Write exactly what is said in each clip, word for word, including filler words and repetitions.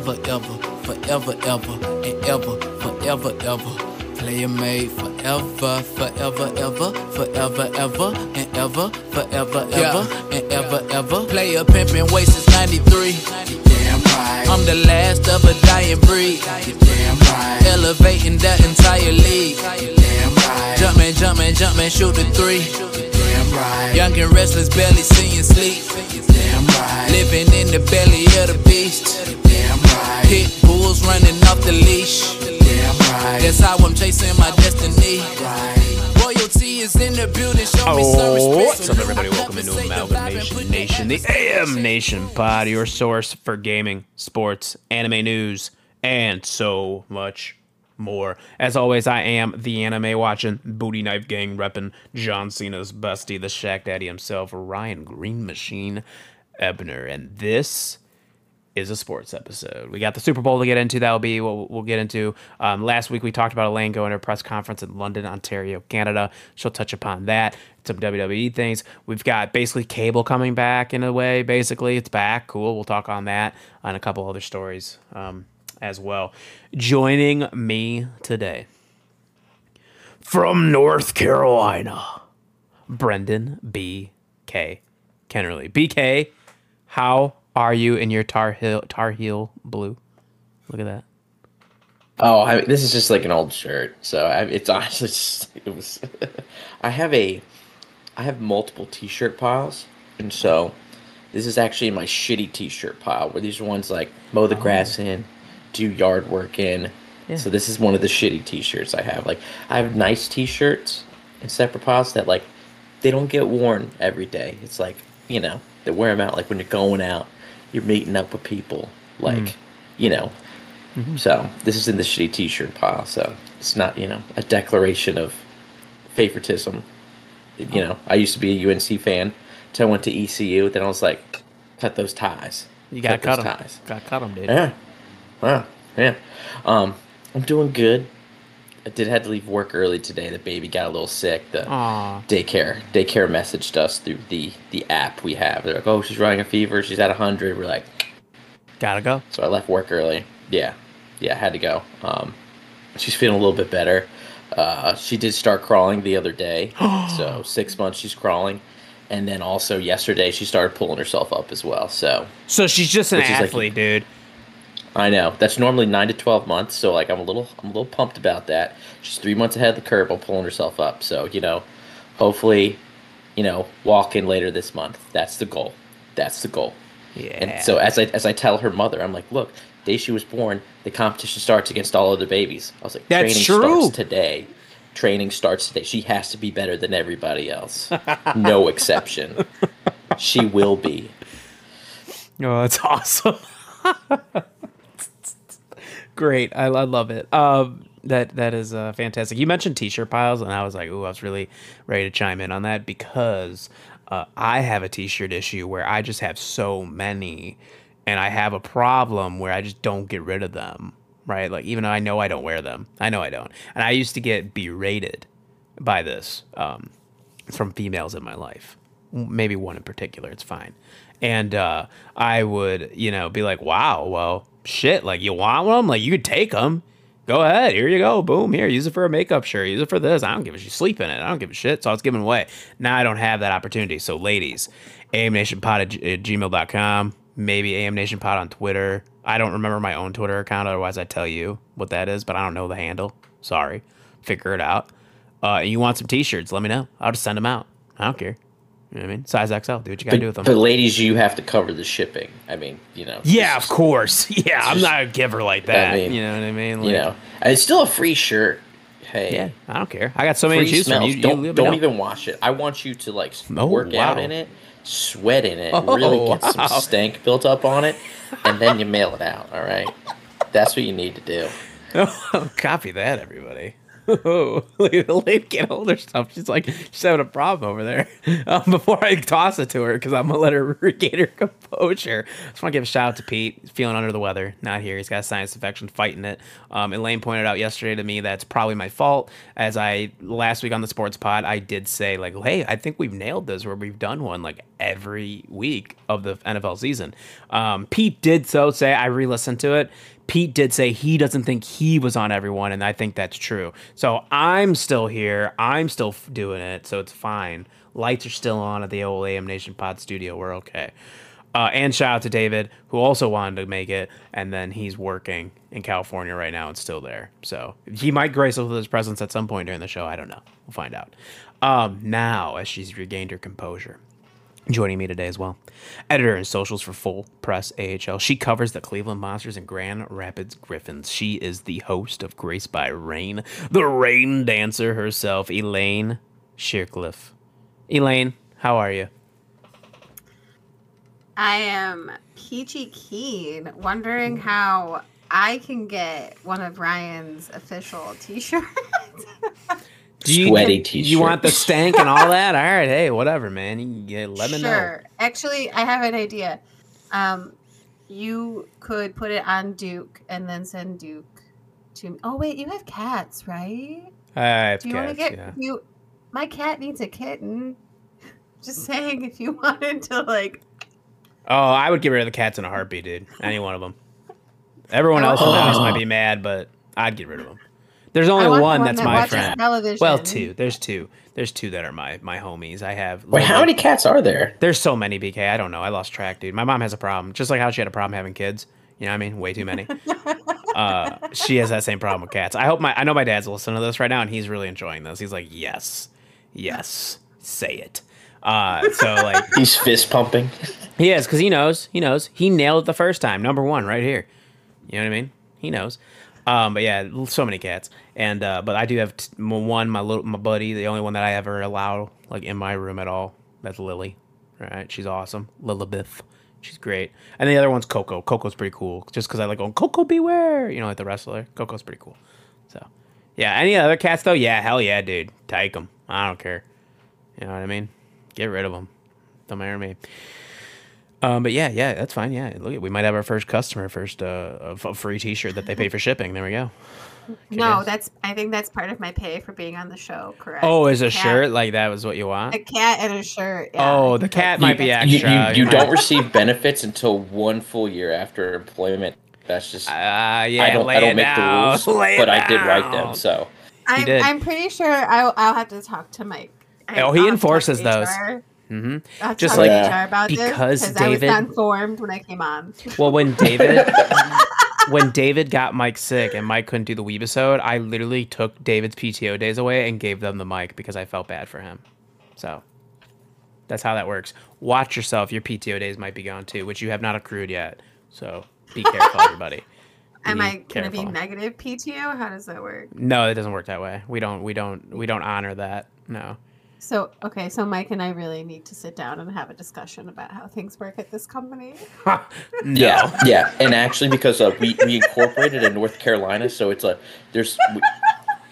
forever, ever, forever, ever, and ever, forever, ever. Player made forever, forever, ever, forever, ever, and ever, forever, ever, and ever, ever. Player pimpin' way since ninety-three. I'm the last of a dying breed. You're damn right. Elevating that entire league. You're damn right. Jumpin', jumpin', jumpin', shoot the three. You're damn right. Young and restless, barely seeing sleep. You're damn right. Living in the belly of the beast. You're damn right. Pit bulls running off the leash. You're damn right. That's how I'm chasing my destiny. Right. Royalty is in the building. Show oh, me some respect. What's up, everybody? Welcome into Amalgamation Nation, the A M Nation pod, your source for gaming, sports, anime news, and so much more. As always, I am the anime watching, booty knife gang repping, John Cena's busty, the Shaq Daddy himself, Ryan Green Machine Ebner, and this is a sports episode. We got the Super Bowl to get into. That'll be what we'll get into. Um, last week, we talked about Elaine going to her press conference in London, Ontario, Canada. She'll touch upon that. Some W W E things. We've got basically cable coming back in a way. Basically, it's back. Cool. We'll talk on that and a couple other stories um, as well. Joining me today from North Carolina, Brendan B K Kennerly. B K, how are you in your Tar Heel Tar Heel blue? Look at that. Oh, I, this is just like an old shirt. So I, it's honestly just it was. I have a, I have multiple T-shirt piles, and so this is actually my shitty T-shirt pile. Where these are ones like mow the grass oh. in, do yard work in. Yeah. So this is one of the shitty T-shirts I have. Like I have nice T-shirts in separate piles that like they don't get worn every day. It's like you know they wear them out like when you're going out. You're meeting up with people, like, mm. you know. Mm-hmm. So this is in the shitty T-shirt pile, so it's not, you know, a declaration of favoritism. Oh. You know, I used to be a U N C fan until I went to E C U. Then I was like, cut those ties. You got to cut them. Ties. Got to cut them, dude. Yeah. Wow. Yeah. Um, I'm doing good. I did have to leave work early today. The baby got a little sick. The Aww. daycare daycare messaged us through the, the app we have. They're like, oh, she's running a fever. She's at one hundred. We're like, gotta go. So I left work early. Yeah. Yeah, I had to go. Um, she's feeling a little bit better. Uh, she did start crawling the other day. So six months she's crawling. And then also yesterday she started pulling herself up as well. So, so she's just an athlete, like, dude. I know. That's normally nine to twelve months, so like I'm a little I'm a little pumped about that. She's three months ahead of the curve on pulling herself up. So, you know, hopefully, you know, walk in later this month. That's the goal. That's the goal. Yeah. And so as I as I tell her mother, I'm like, look, the day she was born, the competition starts against all other babies. I was like, That's training true. starts today. Training starts today. She has to be better than everybody else. No exception. She will be. Oh, that's awesome. Great. I, I love it. Um, that that is uh, fantastic. You mentioned T-shirt piles, and I was like, ooh, I was really ready to chime in on that because uh, I have a T-shirt issue where I just have so many, and I have a problem where I just don't get rid of them, right? Like, even though I know I don't wear them. I know I don't. And I used to get berated by this um, from females in my life. Maybe one in particular. It's fine. And uh, I would, you know, be like, wow, well, shit, like, you want them? Like, you could take them. Go ahead. Here you go. Boom. Here, use it for a makeup shirt. Use it for this. I don't give a shit. Sleep in it. I don't give a shit. So I was giving away. Now I don't have that opportunity. So, ladies, amnationpod at, g- at gmail dot com. Maybe amnationpod on Twitter. I don't remember my own Twitter account. Otherwise, I'd tell you what that is. But I don't know the handle. Sorry. Figure it out. Uh, you want some T-shirts, let me know. I'll just send them out. I don't care. You know what I mean? Size X L. Do what you got to do with them. But ladies, you have to cover the shipping. I mean, you know. Yeah, of course. Yeah, I'm just not a giver like that. I mean, you know what I mean? Like, you know, it's still a free shirt. Hey. Yeah, I don't care. I got so many juice. You, don't you don't even wash it. I want you to, like, oh, work wow. out in it, sweat in it, oh, really get wow. some stank built up on it, and then you mail it out, all right? That's what you need to do. Oh, copy that, everybody. Oh, the lady can't hold her stuff. She's like, she's having a problem over there. Um, before I toss it to her, because I'm going to let her regain her composure. I just want to give a shout out to Pete. He's feeling under the weather. Not here. He's got a sinus infection, fighting it. Um, Elaine pointed out yesterday to me that's probably my fault. As I, last week on the sports pod, I did say, like, hey, I think we've nailed this where we've done one, like, every week of the N F L season. Um, Pete did so say, I re-listened to it. Pete did say he doesn't think he was on everyone, and I think that's true. So I'm still here. I'm still f- doing it, so it's fine. Lights are still on at the old A M Nation Pod studio. We're okay. Uh, and shout out to David, who also wanted to make it, and then he's working in California right now and still there. So he might grace us with his presence at some point during the show. I don't know. We'll find out. Um, now, as she's regained her composure, joining me today as well, editor and socials for Full Press A H L. She covers the Cleveland Monsters and Grand Rapids Griffins. She is the host of Grace by Rain, the rain dancer herself, Elaine Shercliffe. Elaine, how are you? I am peachy keen, wondering how I can get one of Ryan's official t-shirts. Do you, Sweaty t-shirt. You want the stank and all that? All right, hey, whatever, man. You can get lemon. Sure. Out. Actually, I have an idea. Um, you could put it on Duke and then send Duke to me. Oh wait, you have cats, right? I have Do you cats, want to get yeah. you? My cat needs a kitten. Just saying, if you wanted to, like. Oh, I would get rid of the cats in a heartbeat, dude. Any one of them. Everyone else in the house might be mad, but I'd get rid of them. There's only one, one that's that my friend. Television. Well, two. There's two. There's two that are my, my homies. I have. Wait, how many cats are there? There's so many, B K. I don't know. I lost track, dude. My mom has a problem. Just like how she had a problem having kids. You know what I mean? Way too many. uh, she has that same problem with cats. I hope my. I know my dad's listening to this right now, and he's really enjoying this. He's like, yes, yes, say it. Uh, so like he's fist pumping. He is, because he knows. He knows. He nailed it the first time. Number one, right here. You know what I mean? He knows. Um, but yeah, so many cats, and uh, but I do have t- one, my little, my buddy, the only one that I ever allow like in my room at all. That's Lily, right? She's awesome, Lilibeth. She's great, and the other one's Coco. Coco's pretty cool, just because I like going Coco beware, you know, like the wrestler. Coco's pretty cool. So yeah, any other cats though? Yeah, hell yeah, dude, take them. I don't care. You know what I mean? Get rid of them. Don't matter to me. Um, but yeah, yeah, that's fine. Yeah, look, we might have our first customer, first uh, a free T-shirt that they pay for shipping. There we go. Kick no, ass. that's. I think that's part of my pay for being on the show. Correct. Oh, is a, a shirt like that was what you want? A cat and a shirt. Yeah. Oh, the cat might be extra. You, you, you don't receive benefits until one full year after employment. That's just. Uh, yeah, I don't. I don't make out. the rules, lay but I did out. write them. So. I'm. I'm pretty sure I'll, I'll have to talk to Mike. I oh, he enforces those. Mm-hmm. Just like yeah. about because this, David I was informed when I came on. Well, when David when David got Mike sick and Mike couldn't do the Weebisode, I literally took David's P T O days away and gave them the mic because I felt bad for him. So that's how that works. Watch yourself; your P T O days might be gone too, which you have not accrued yet. So be careful, everybody. Be Am I going to be negative P T O? How does that work? No, it doesn't work that way. We don't. We don't. We don't honor that. No. So, okay, so Mike and I really need to sit down and have a discussion about how things work at this company. yeah, yeah. And actually, because uh, we, we incorporated in North Carolina, so it's a, there's, we,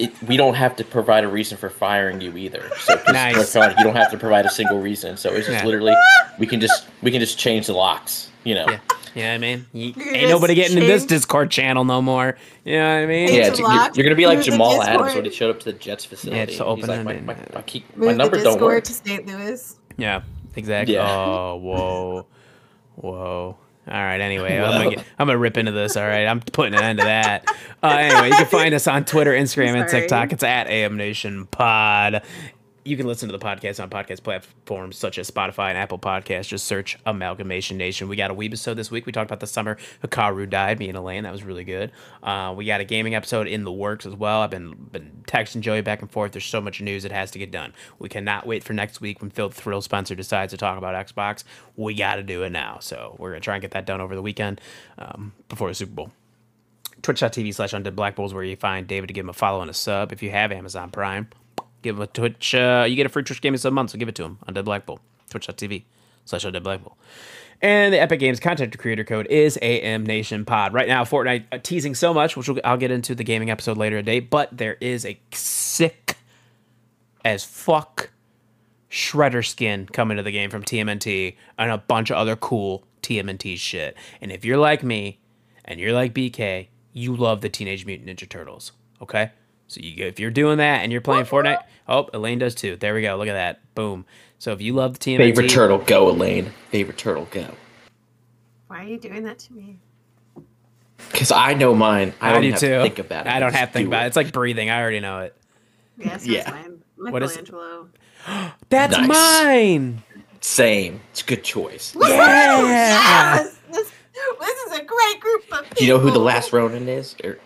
it, we don't have to provide a reason for firing you either. So nice. North Carolina, you don't have to provide a single reason. So it's just yeah. literally, we can just, we can just change the locks, you know. Yeah. You know what I mean? You, you ain't nobody getting change. in this Discord channel no more. You know what I mean? Yeah, you're, you're gonna be like Move Jamal Adams when he showed up to the Jets facility. Yeah, it's so open. He's like, my, my, my, key, my number the don't work. To Saint Louis. Yeah, exactly. Yeah. Oh, whoa, whoa. All right. Anyway, I'm gonna, get, I'm gonna rip into this. All right, I'm putting an end to that. Uh, anyway, you can find us on Twitter, Instagram, and TikTok. It's at A M Nation Pod. You can listen to the podcast on podcast platforms such as Spotify and Apple Podcasts. Just search Amalgamation Nation. We got a Weebisode this week. We talked about the summer Hikaru died, me and Elaine. That was really good. Uh, we got a gaming episode in the works as well. I've been been texting Joey back and forth. There's so much news. It has to get done. We cannot wait for next week when Phil Thrill Spencer decides to talk about Xbox. We got to do it now. So we're going to try and get that done over the weekend um, before the Super Bowl. Twitch.tv slash Undead Black Bulls where you find David to give him a follow and a sub. If you have Amazon Prime, give him a Twitch, uh, you get a free Twitch game in seven months, so give it to him on Undead Black Bull, twitch.tv slash Undead Black Bull. And the Epic Games content creator code is AMNationPod. Right now, Fortnite teasing so much, which we'll, I'll get into the gaming episode later today, but there is a sick as fuck Shredder skin coming to the game from T M N T and a bunch of other cool T M N T shit. And if you're like me and you're like B K, you love the Teenage Mutant Ninja Turtles, okay? So you, if you're doing that and you're playing Fortnite, oh, Elaine does too. There we go. Look at that. Boom. So if you love the T M N T. Favorite turtle, go, Elaine. Favorite turtle, go. Why are you doing that to me? Because I know mine. I, I don't do have too. to think about it. I don't have to think about it. it. It's like breathing. I already know it. Yeah, so yeah. Mine. Michelangelo. What is That's nice. mine. Same. It's a good choice. Yes. yes. This, this is a great group of people. Do you know who the last Ronin is? Or,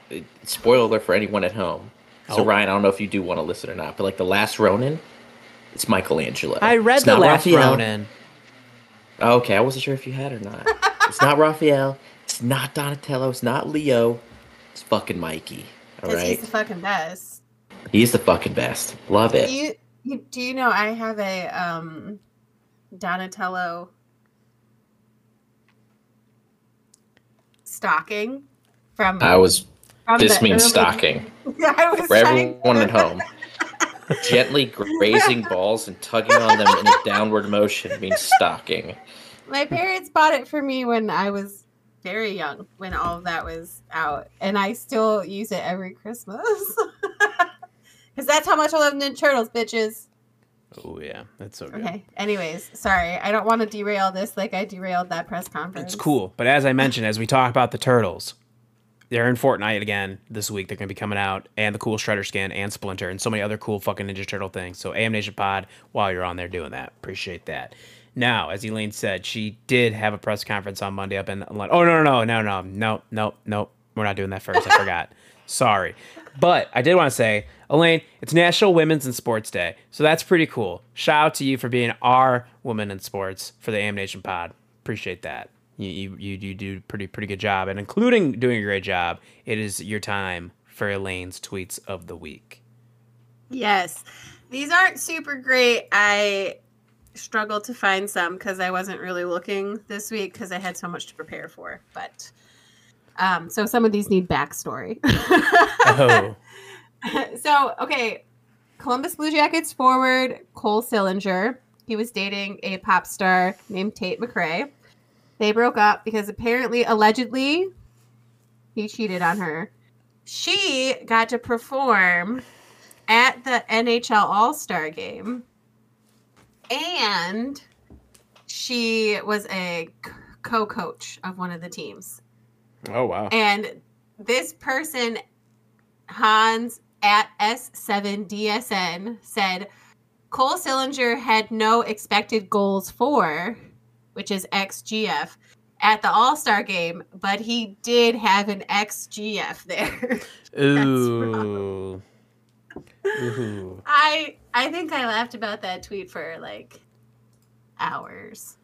spoiler alert for anyone at home. So, oh. Ryan, I don't know if you do want to listen or not, but like the last Ronin, it's Michelangelo. I read it's the last Raphael. Ronin. Oh, okay, I wasn't sure if you had or not. It's not Raphael. It's not Donatello. It's not Leo. It's fucking Mikey. All right. He's the fucking best. He's the fucking best. Love it. Do you, you, do you know I have a um, Donatello stocking from? I was. From this means early. Stocking. I was for everyone at home. Gently grazing balls and tugging on them in a downward motion means stocking. My parents bought it for me when I was very young, when all of that was out, and I still use it every Christmas. Because that's how much I love Ninja Turtles, bitches. Oh yeah, that's so good. Okay. Anyways, sorry, I don't want to derail this like I derailed that press conference. It's cool, but as I mentioned, as we talk about the turtles. They're in Fortnite again this week. They're going to be coming out, and the cool Shredder skin, and Splinter, and so many other cool fucking Ninja Turtle things. So A M Nation Pod, while you're on there doing that, appreciate that. Now, as Elaine said, she did have a press conference on Monday up in London. Oh, no, no, no, no, no, no, no, no. We're not doing that first. I forgot. Sorry. But I did want to say, Elaine, it's National Women's in Sports Day, so that's pretty cool. Shout out to you for being our woman in sports for the A M Nation Pod. Appreciate that. You you you do pretty pretty good job, and including doing a great job. It is your time for Elaine's tweets of the week. Yes, these aren't super great. I struggled to find some because I wasn't really looking this week because I had so much to prepare for. But um, so some of these need backstory. oh. So okay, Columbus Blue Jackets forward Cole Sillinger. He was dating a pop star named Tate McRae. They broke up because apparently, allegedly, he cheated on her. She got to perform at the N H L All-Star Game. And she was a co-coach of one of the teams. Oh, wow. And this person, Hans at S seven D S N, said, Cole Sillinger had no expected goals for... which is X G F, at the All-Star Game, but he did have an X G F there. Ooh. Ooh. I I think I laughed about that tweet for, like, hours.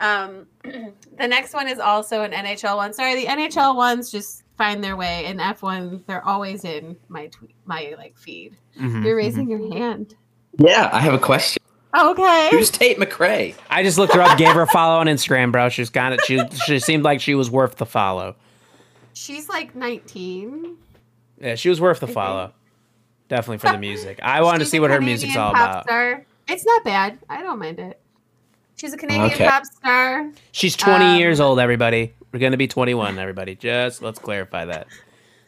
um, the next one is also an N H L one. Sorry, the N H L ones just find their way, and F one, they're always in my, tweet, my like, feed. Mm-hmm, You're raising mm-hmm. your hand. Yeah, I have a question. Okay. Who's Tate McRae? I just looked her up, gave her a follow on Instagram, bro. She's got it. She she seemed like she was worth the follow. She's like nineteen. Yeah, she was worth the I follow. Think. Definitely for the music. I wanted She's to see what Canadian her music's all pop about. Star. It's not bad. I don't mind it. She's a Canadian okay. pop star. She's twenty um, years old, everybody. We're gonna be twenty-one, everybody. Just let's clarify that.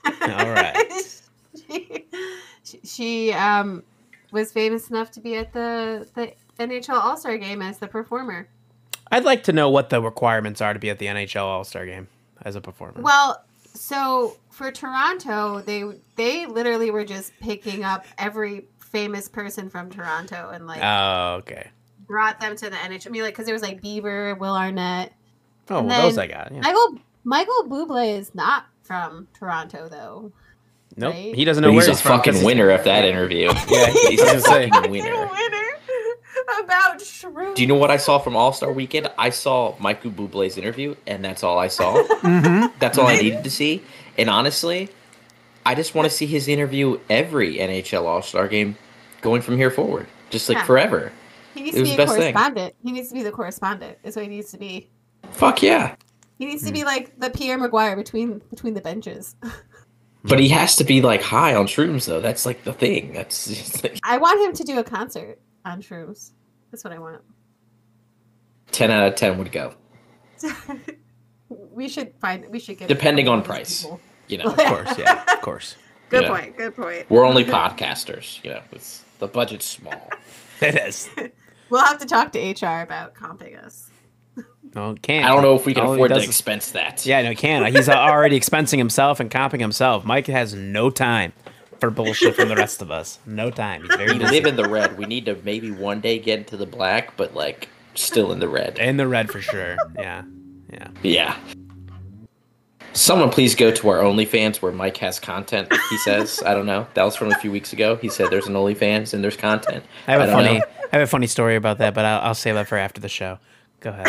All right. she, she, she um was famous enough to be at the, the N H L All-Star Game as the performer. I'd like to know what the requirements are to be at the N H L All-Star Game as a performer. Well, so for Toronto, they they literally were just picking up every famous person from Toronto and like oh, okay. brought them to the N H L. I mean, like, because there was like Bieber, Will Arnett. Oh, well, those I got. Yeah. Michael Michael Bublé is not from Toronto, though. Nope, right? He doesn't know but where he's, he's a from. Fucking winner of that interview. Yeah, he's a fucking winner. winner about shrooms. Do you know what I saw from All Star Weekend? I saw Michael Bublé's interview, and that's all I saw. mm-hmm. That's all I needed to see. And honestly, I just want to see his interview every N H L All Star Game, going from here forward, just like yeah. forever. He needs it to be a correspondent. Thing. He needs to be the correspondent. Is what he needs to be. Fuck yeah. He needs to be like the Pierre Maguire between between the benches. But he has to be, like, high on shrooms, though. That's, like, the thing. That's like... I want him to do a concert on shrooms. That's what I want. ten out of ten would go. we should find... We should get... Depending on price. People. You know, of course, yeah. Of course. Good you know, point. Good point. We're only podcasters. You know, it's, the budget's small. It is. We'll have to talk to H R about comping us. No, can't. I don't know if we can oh, afford to expense that. Yeah, no, can't. He's already expensing himself and comping himself. Mike has no time for bullshit from the rest of us. No time. He's very we busy. Live in the red. We need to maybe one day get into the black, but like still in the red. In the red for sure. Yeah. Yeah. Yeah. Someone please go to our OnlyFans where Mike has content, he says. I don't know. That was from a few weeks ago. He said there's an OnlyFans and there's content. I have, I a, funny, I have a funny story about that, but I'll, I'll save that for after the show. Go ahead.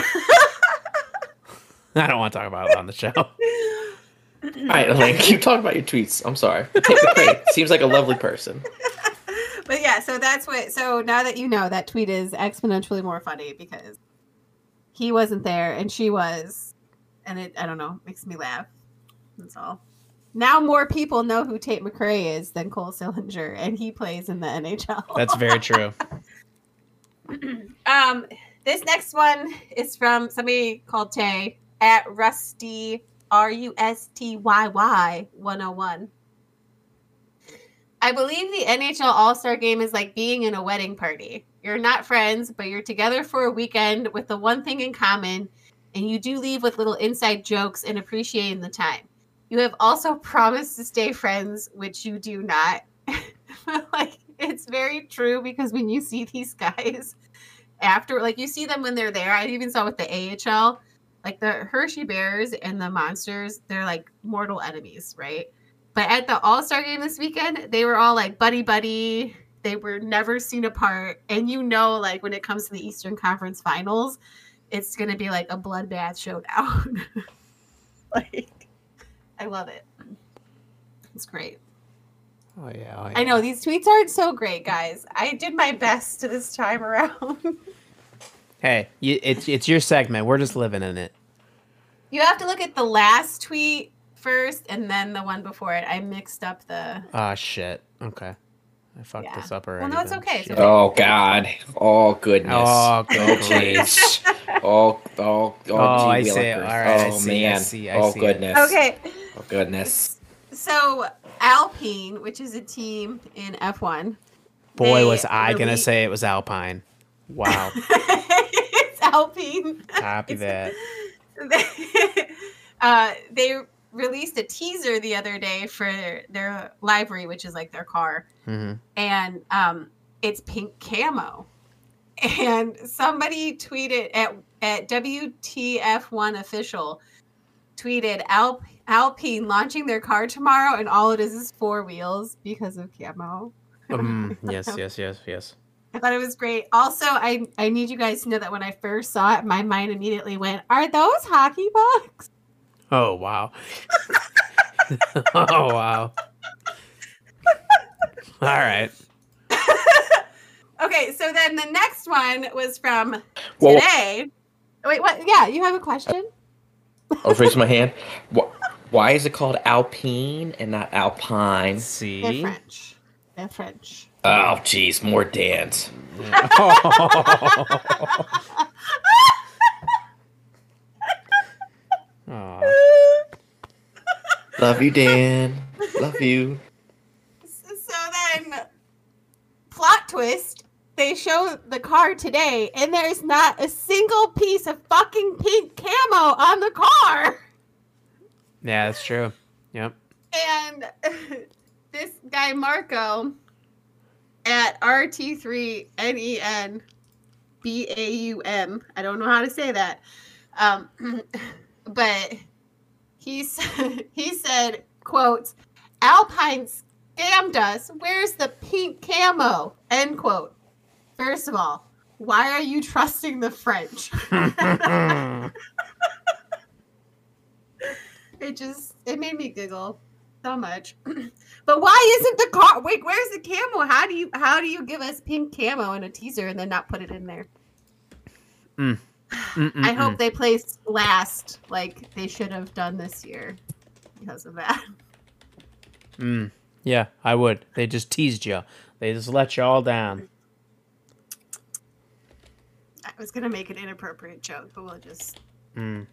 I don't want to talk about it on the show. All right, Elaine, keep talking about your tweets. I'm sorry. Take the credit. Seems like a lovely person. But yeah, so that's what. So now that you know, that tweet is exponentially more funny because he wasn't there and she was, and it I don't know makes me laugh. That's all. Now more people know who Tate McRae is than Cole Sillinger, and he plays in the N H L. That's very true. um, this next one is from somebody called Tay at Rusty. R U S T Y Y one oh one. I believe the N H L All-Star Game is like being in a wedding party. You're not friends, but you're together for a weekend with the one thing in common, and you do leave with little inside jokes and appreciating the time. You have also promised to stay friends, which you do not. Like, it's very true because when you see these guys after, like, you see them when they're there. I even saw with the A H L. Like the Hershey Bears and the Monsters, they're like mortal enemies, right? But at the All-Star Game this weekend, they were all like buddy-buddy. They were never seen apart. And you know, like when it comes to the Eastern Conference Finals, it's going to be like a bloodbath showdown. Like, I love it. It's great. Oh yeah, oh, yeah. I know these tweets aren't so great, guys. I did my best this time around. Hey, you, it's it's your segment. We're just living in it. You have to look at the last tweet first and then the one before it. I mixed up the... Oh, shit. Okay. I fucked yeah. this up already. Well, no, it's okay. It's okay. Oh, God. Oh, goodness. Oh, goodness. oh, oh, oh, oh, I see. All right, oh, I see, man. I see, I oh, see goodness. It. Okay. Oh, goodness. So, Alpine, which is a team in F one. Boy, was I really... going to say it was Alpine. Wow. It's Alpine. Copy that. They, uh, they released a teaser the other day for their, their livery, which is like their car. Mm-hmm. And um, it's pink camo. And somebody tweeted at, at W T F one official tweeted Alp, Alpine launching their car tomorrow. And all it is is four wheels because of camo. um, yes, yes, yes, yes. I thought it was great. Also, I, I need you guys to know that when I first saw it, my mind immediately went, are those hockey pucks? Oh, wow. Oh, wow. All right. Okay, so then the next one was from well, today. Wait, what? Yeah, you have a question? I'll raise my hand. Why is it called Alpine and not Alpine? See? They're French. They're French. Oh, geez, more dance. Oh. Love you, Dan. Love you. So then, plot twist, they show the car today, and there's not a single piece of fucking pink camo on the car. Yeah, that's true. Yep. And this guy, Marco... at R T three N E N B A U M. I don't know how to say that. Um, but he said, he said, quote, Alpine scammed us. Where's the pink camo? End quote. First of all, why are you trusting the French? It just, it made me giggle. So much. But why isn't the car wait, where's the camo? How do you how do you give us pink camo in a teaser and then not put it in there? Mm. I hope they placed last like they should have done this year because of that. Mm. Yeah, I would. They just teased you. They just let you all down. I was gonna make an inappropriate joke, but we'll just mm.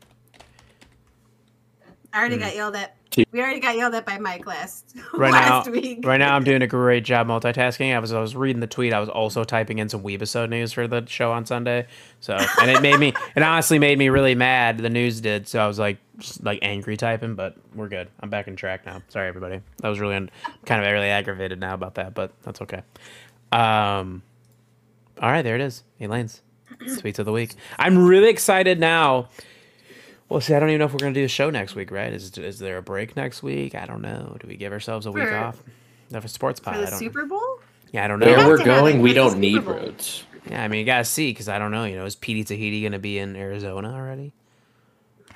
I already mm. got yelled at. We already got yelled at by Mike last, right last now, week. Right now I'm doing a great job multitasking. I was I was reading the tweet. I was also typing in some Weebisode news for the show on Sunday. So and it made me it honestly made me really mad. The news did. So I was like just like angry typing, but we're good. I'm back on track now. Sorry everybody. I was really un- kind of really aggravated now about that, but that's okay. Um all right, there it is. Elaine's tweets of the week. I'm really excited now. Well, see, I don't even know if we're going to do a show next week, right? Is is there a break next week? I don't know. Do we give ourselves a week for, off? That's a sports pod. For the I don't Super Bowl? Know. Yeah, I don't know. Where we're going, we don't need roads. Yeah, I mean, you got to see because I don't know. You know, is Petey Tahiti going to be in Arizona already?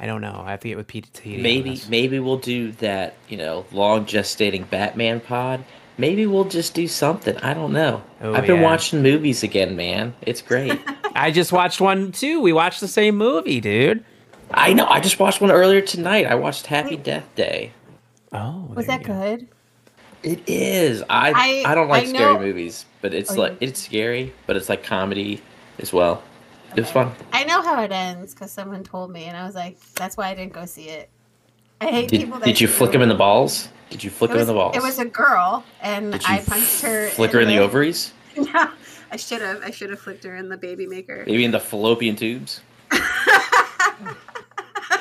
I don't know. I have to get with Petey Tahiti. Maybe, maybe we'll do that, you know, long gestating Batman pod. Maybe we'll just do something. I don't know. Oh, I've been yeah. watching movies again, man. It's great. I just watched one, too. We watched the same movie, dude. I know. I just watched one earlier tonight. I watched Happy Death Day. Oh, was that good? It is. I I, I don't like I scary movies, but it's oh, like yeah. it's scary, but it's like comedy as well. Okay. It was fun. I know how it ends because someone told me, and I was like, that's why I didn't go see it. I hate did, people. That Did you flick them in the balls? Did you flick them in the balls? It was a girl, and did you I punched her. Flick her in the ovaries? No, I should have. I should have flicked her in the baby maker. Maybe in the fallopian tubes.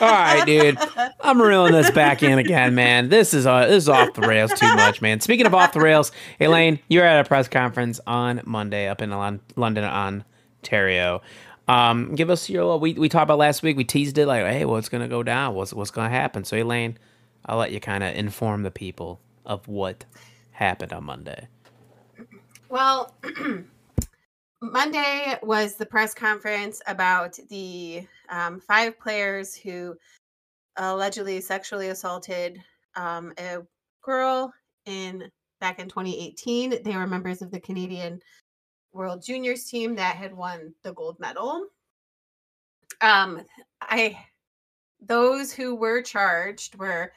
All right, dude. I'm reeling this back in again, man. This is uh, this is off the rails too much, man. Speaking of off the rails, Elaine, you were at a press conference on Monday up in London, Ontario. Um, give us your little. We we talked about last week. We teased it like, hey, what's gonna go down? What's what's gonna happen? So, Elaine, I'll let you kind of inform the people of what happened on Monday. Well, Monday was the press conference about the um, five players who allegedly sexually assaulted um, a girl in back in twenty eighteen. They were members of the Canadian World Juniors team that had won the gold medal. Um, I those who were charged were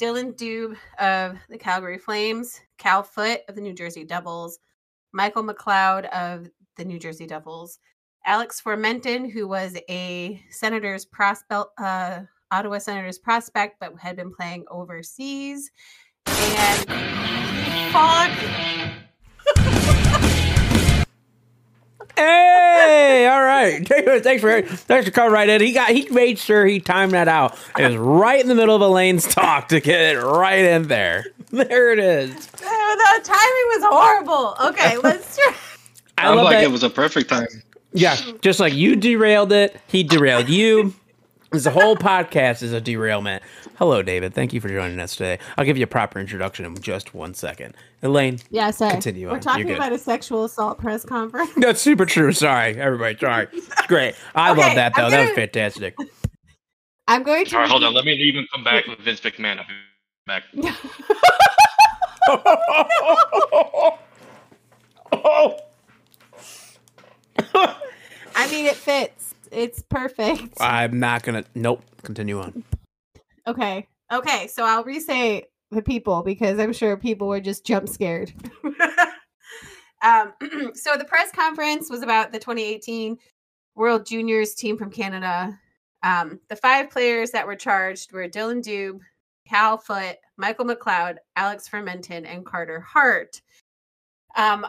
Dylan Dubé of the Calgary Flames, Cal Foot of the New Jersey Devils, Michael McLeod of the New Jersey Devils, Alex Formentin, who was a Senators prospect, uh, Ottawa Senators prospect, but had been playing overseas, and Fog. Hey, all right. Thanks for thanks for coming right in. He got he made sure he timed that out. It was right in the middle of Elaine's talk to get it right in there. There it is. The timing was horrible. Okay, let's try. I love like that. It was a perfect time. Yeah, just like you derailed it, he derailed you. This whole podcast is a derailment. Hello, David. Thank you for joining us today. I'll give you a proper introduction in just one second. Elaine, yeah, sorry. Continue on. We're talking about a sexual assault press conference. That's super true. Sorry, everybody. Sorry. It's great. I okay, love that, though. Gonna... That was fantastic. I'm going to... All right, hold on. Let me leave and come back with Vince McMahon. I'll be back. oh, oh. I mean, it fits. It's perfect. I'm not going to. Nope. Continue on. Okay. Okay. So I'll re-say the people because I'm sure people were just jump scared. um, so the press conference was about the twenty eighteen World Juniors team from Canada. Um, the five players that were charged were Dylan Dubé, Cal Foot, Michael McLeod, Alex Formentin, and Carter Hart. Um,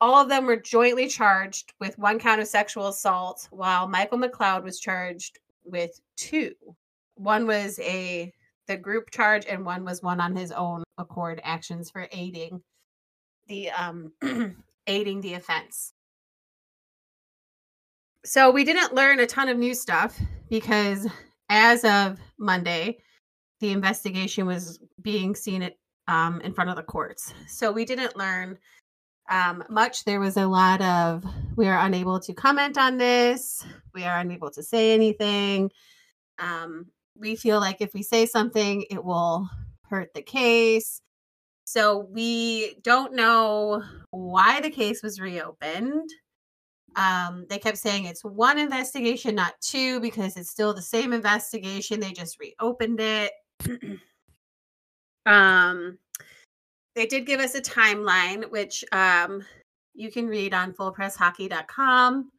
All of them were jointly charged with one count of sexual assault, while Michael McLeod was charged with two. One was a the group charge, and one was one on his own accord actions for aiding the um, aiding the offense. So we didn't learn a ton of new stuff because as of Monday, the investigation was being seen at, um, in front of the courts. So we didn't learn. Um, much. There was a lot of, we are unable to comment on this. We are unable to say anything. Um, we feel like if we say something, it will hurt the case. So we don't know why the case was reopened. Um, they kept saying it's one investigation, not two, because it's still the same investigation. They just reopened it. um, They did give us a timeline, which um, you can read on full press hockey dot com.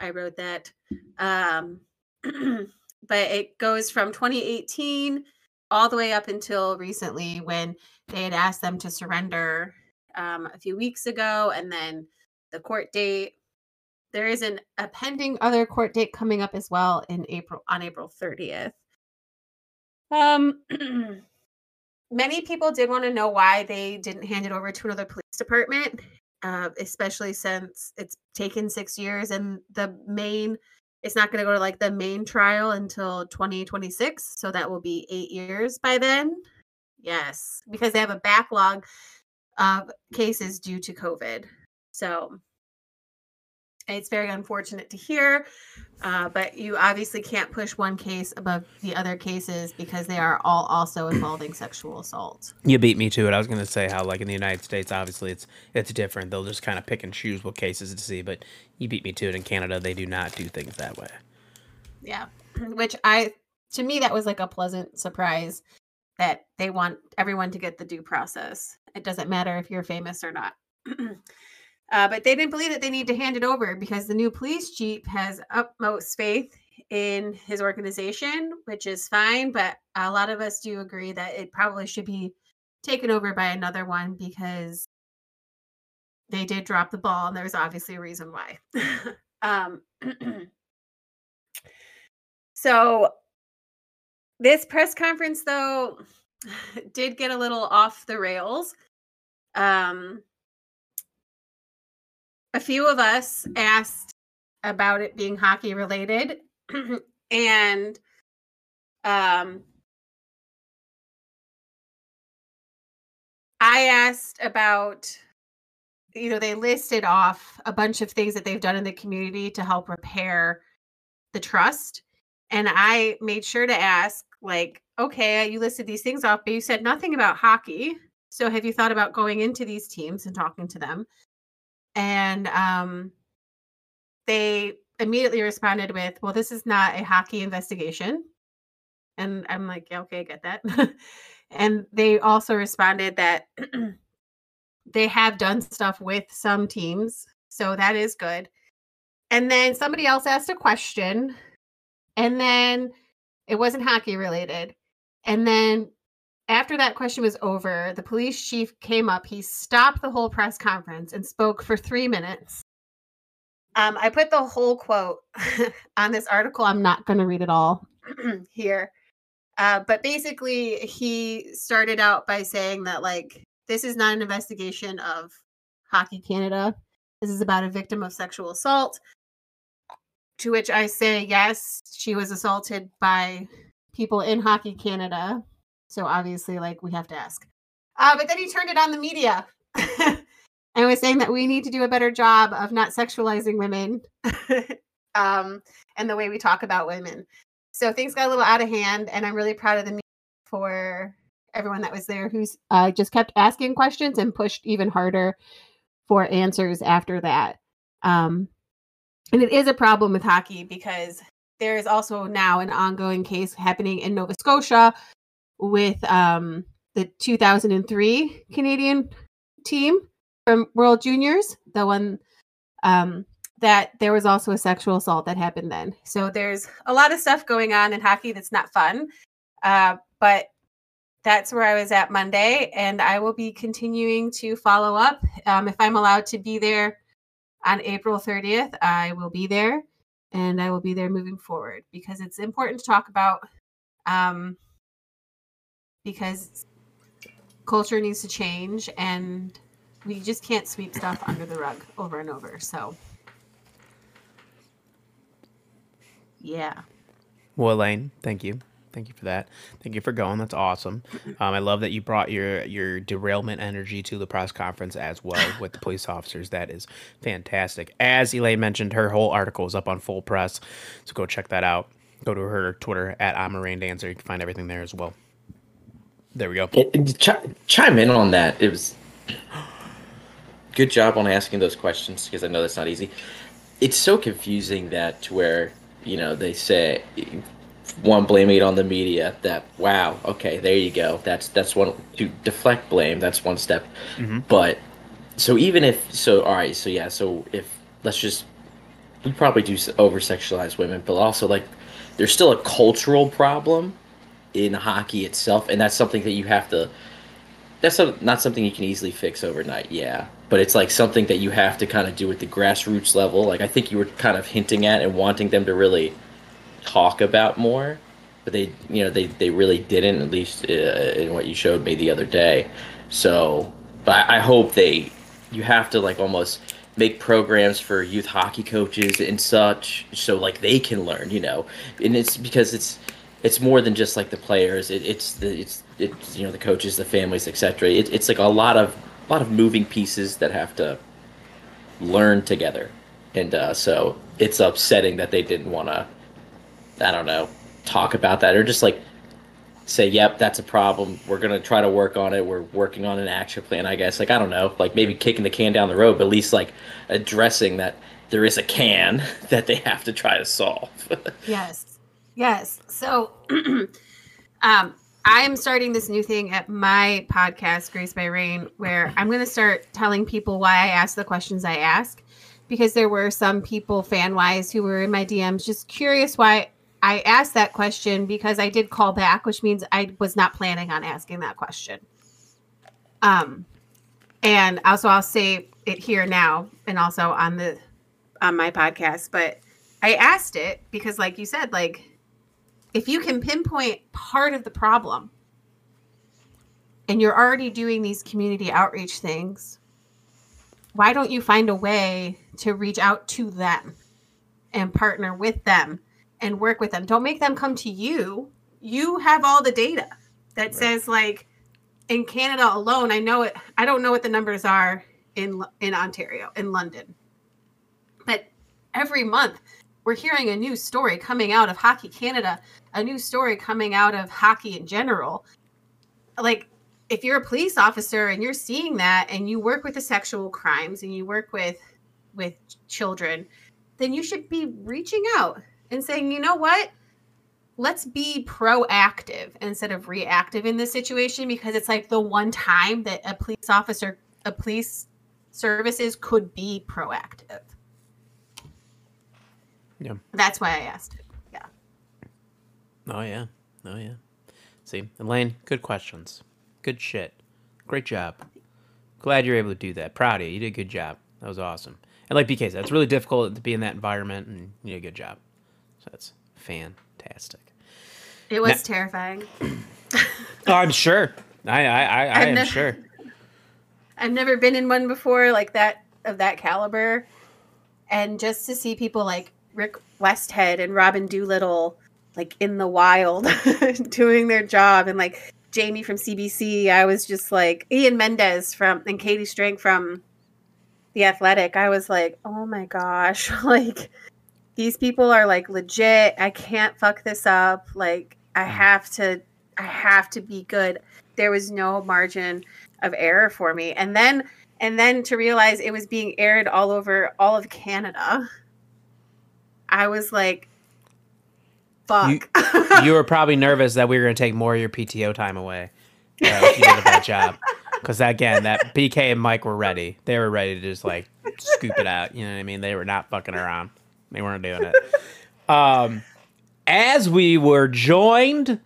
I wrote that. Um, but it goes from twenty eighteen all the way up until recently when they had asked them to surrender um, a few weeks ago, and then the court date. There is an a pending other court date coming up as well in April, on April thirtieth. Um, many people did want to know why they didn't hand it over to another police department, uh, especially since it's taken six years and the main, it's not going to go to like the main trial until twenty twenty-six. So that will be eight years by then. Yes, because they have a backlog of cases due to COVID. So it's very unfortunate to hear, uh, but you obviously can't push one case above the other cases because they are all also involving sexual assault. You beat me to it. I was going to say how, like, in the United States, obviously it's it's different. They'll just kind of pick and choose what cases to see, but you beat me to it. In Canada, they do not do things that way. Yeah, which I, to me, that was like a pleasant surprise that they want everyone to get the due process. It doesn't matter if you're famous or not. Uh, but they didn't believe that they need to hand it over because the new police chief has utmost faith in his organization, which is fine. But a lot of us do agree that it probably should be taken over by another one because they did drop the ball, and there's obviously a reason why. um, so this press conference, though, did get a little off the rails. Um, A few of us asked about it being hockey related, and um, I asked about, you know, they listed off a bunch of things that they've done in the community to help repair the trust. And I made sure to ask, like, okay, you listed these things off, but you said nothing about hockey. So have you thought about going into these teams and talking to them? And um, they immediately responded with, well, this is not a hockey investigation. And I'm like, yeah, okay, I get that. And they also responded that they have done stuff with some teams. So that is good. And then somebody else asked a question. And then it wasn't hockey related. And then after that question was over, the police chief came up. He stopped the whole press conference and spoke for three minutes. Um, I put the whole quote on this article. I'm not going to read it all here. Uh, but basically, he started out by saying that, like, this is not an investigation of Hockey Canada. This is about a victim of sexual assault. To which I say, yes, she was assaulted by people in Hockey Canada. So obviously, like, we have to ask. Uh, but then he turned it on the media and was saying that we need to do a better job of not sexualizing women um, and the way we talk about women. So things got a little out of hand, and I'm really proud of the media for everyone that was there who's uh, just kept asking questions and pushed even harder for answers after that. Um, and it is a problem with hockey because there is also now an ongoing case happening in Nova Scotia with um, the two thousand three Canadian team from World Juniors, the one um, that there was also a sexual assault that happened then. So there's a lot of stuff going on in hockey that's not fun, uh, but that's where I was at Monday, and I will be continuing to follow up. Um, if I'm allowed to be there on April thirtieth, I will be there, and I will be there moving forward because it's important to talk about um, because culture needs to change, and we just can't sweep stuff under the rug over and over. So, yeah. Well, Elaine, thank you. Thank you for that. Thank you for going. That's awesome. Um, I love that you brought your, your derailment energy to the press conference as well with the police officers. That is fantastic. As Elaine mentioned, her whole article is up on Full Press, so go check that out. Go to her Twitter, at I'm a Rain Dancer. You can find everything there as well. There we go. Ch- chime in on that. It was good job on asking those questions because I know that's not easy. It's so confusing that to where, you know, they say one blaming it on the media that, wow, okay, there you go. That's that's one to deflect blame. That's one step. Mm-hmm. But so even if so, all right. So, yeah. So if let's just we probably do over sexualize women, but also like there's still a cultural problem in hockey itself, and that's something that you have to – that's not something you can easily fix overnight, yeah. But it's like something that you have to kind of do at the grassroots level. Like I think you were kind of hinting at and wanting them to really talk about more, but they, you know, they, they really didn't, at least uh, in what you showed me the other day. So – but I, I hope they – you have to like almost – make programs for youth hockey coaches and such, so like they can learn, you know. And it's because it's it's more than just like the players. It, it's the it's it's you know the coaches, the families, et cetera. It, it's like a lot of a lot of moving pieces that have to learn together, and uh, so it's upsetting that they didn't want to, I don't know, talk about that or just like say, yep, that's a problem. We're going to try to work on it. We're working on an action plan, I guess. Like, I don't know, like maybe kicking the can down the road, but at least like addressing that there is a can that they have to try to solve. Yes. Yes. So um, I'm starting this new thing at my podcast, Grace by Rain, where I'm going to start telling people why I ask the questions I ask, because there were some people fan-wise who were in my D Ms just curious why I asked that question, because I did call back, which means I was not planning on asking that question. Um, and also I'll say it here now and also on the, on my podcast, but I asked it because like you said, like if you can pinpoint part of the problem and you're already doing these community outreach things, why don't you find a way to reach out to them and partner with them and work with them? Don't make them come to you. You have all the data that right. says like in Canada alone, I know it, I don't know what the numbers are in, in Ontario, in London, but every month we're hearing a new story coming out of Hockey Canada, a new story coming out of hockey in general. Like if you're a police officer and you're seeing that and you work with the sexual crimes and you work with, with children, then you should be reaching out and saying, you know what, let's be proactive instead of reactive in this situation, because it's like the one time that a police officer, a police services could be proactive. Yeah. That's why I asked it. Yeah. Oh, yeah. Oh, yeah. See, Elaine, good questions. Good shit. Great job. Glad you're able to do that. Proud of you. You did a good job. That was awesome. And like B K said, it's really difficult to be in that environment, and you did a good job. So that's fantastic. It was now, terrifying. Oh, I'm sure. I I, I, I am never, sure. I've never been in one before like that, of that caliber. And just to see people like Rick Westhead and Robin Doolittle like in the wild doing their job, and like Jamie from C B C, I was just like Ian Mendez from and Katie Strang from The Athletic. I was like, oh my gosh, like these people are like legit. I can't fuck this up. Like I have to, I have to be good. There was no margin of error for me. And then, and then to realize it was being aired all over all of Canada, I was like, fuck. You, you were probably nervous that we were going to take more of your P T O time away. Uh, if you did a bad job. Because again, that B K and Mike were ready. They were ready to just like scoop it out. You know what I mean? They were not fucking around. They weren't doing it. Um, as we were joined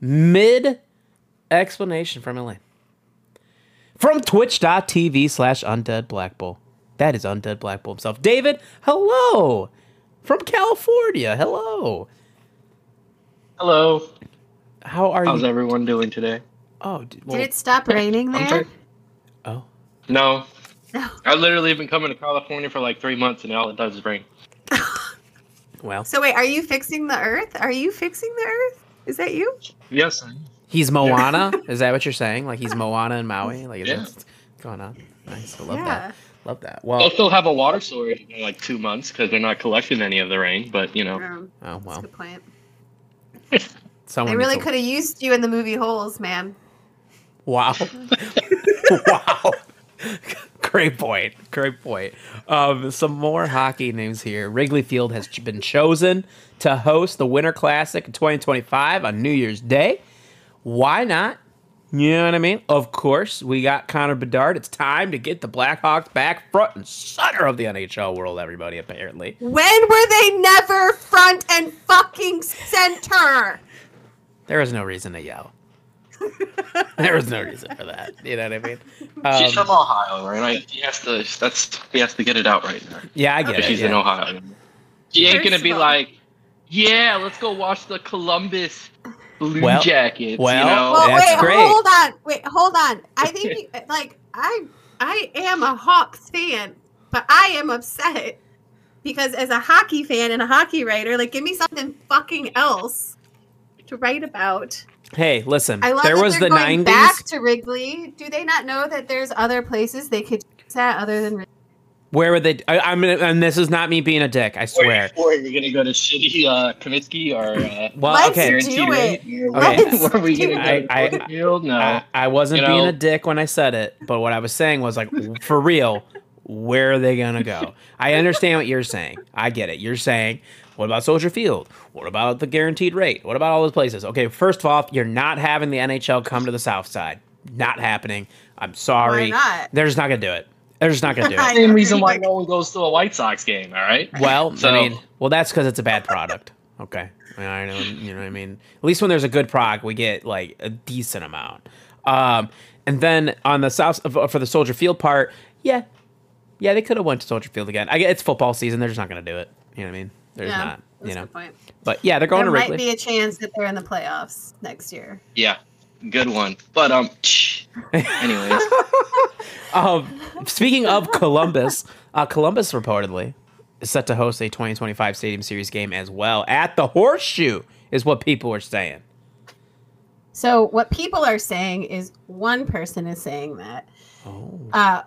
mid-explanation from Elaine. From twitch.tv slash Undead Black Bull. That is Undead Black Bull himself. David, hello. From California, hello. Hello. How are How's you? How's everyone doing today? Oh, well, did it stop raining there? Oh. No. No. I've literally been coming to California for like three months, and all it does is rain. Well. So wait, are you fixing the earth? Are you fixing the earth? Is that you? Yes. He's Moana? Is that what you're saying? Like he's Moana in Maui? Like is yeah. that what's going on? Nice. I love yeah. that. Love that. Well, they'll still have a water storage in like two months because they're not collecting any of the rain, but you know. Um, oh, well. That's a good point. They really could have used you in the movie Holes, man. Wow. Wow. Great point. Great point. Um, some more hockey news here. Wrigley Field has been chosen to host the Winter Classic in twenty twenty-five on New Year's Day. Why not? You know what I mean? Of course, we got Connor Bedard. It's time to get the Blackhawks back front and center of the N H L world, everybody, apparently. When were they never front and fucking center? There was no reason to yell. There was no reason for that. You know what I mean? Um, she's from Ohio, right? Like, he has to. That's he has to get it out right there. Yeah, I get it. She's yeah. in Ohio. She ain't gonna be like, yeah, let's go watch the Columbus Blue well, Jackets. Well, you know? well that's wait, great. hold on, wait, hold on. I think like I I am a Hawks fan, but I am upset because as a hockey fan and a hockey writer, like, give me something fucking else to write about. Hey, listen. I love there that was the nineties. Back to Wrigley. Do they not know that there's other places they could do that other than Wrigley? Where would they? I, I'm. And this is not me being a dick. I swear. Or, or you're gonna go to shitty uh, Comiskey or. Uh, well, let's okay. do it. Okay. Let's Were we do gonna it. Go to I, I, no. I, I wasn't you know? being a dick when I said it, but what I was saying was, like, for real. Where are they gonna go? I understand what you're saying. I get it. You're saying, what about Soldier Field? What about the guaranteed rate? What about all those places? Okay, first of all, you're not having the N H L come to the South Side. Not happening. I'm sorry. Why not? They're just not gonna do it. They're just not gonna do it. Same reason why no one goes to a White Sox game. All right. Well, so. I mean, well, that's because it's a bad product. Okay. I know. You know what I mean? At least when there's a good product, we get like a decent amount. Um, and then on the South for the Soldier Field part, yeah. Yeah, they could have went to Soldier Field again. I guess it's football season. They're just not going to do it. You know what I mean? They're yeah, not. That's you know. Good point. But yeah, they're going there to Wrigley. There might be a chance that they're in the playoffs next year. Yeah, good one. But um, anyways. um, speaking of Columbus, uh, Columbus reportedly is set to host a twenty twenty-five Stadium Series game as well at the Horseshoe, is what people are saying. So what people are saying is one person is saying that. Oh. Uh,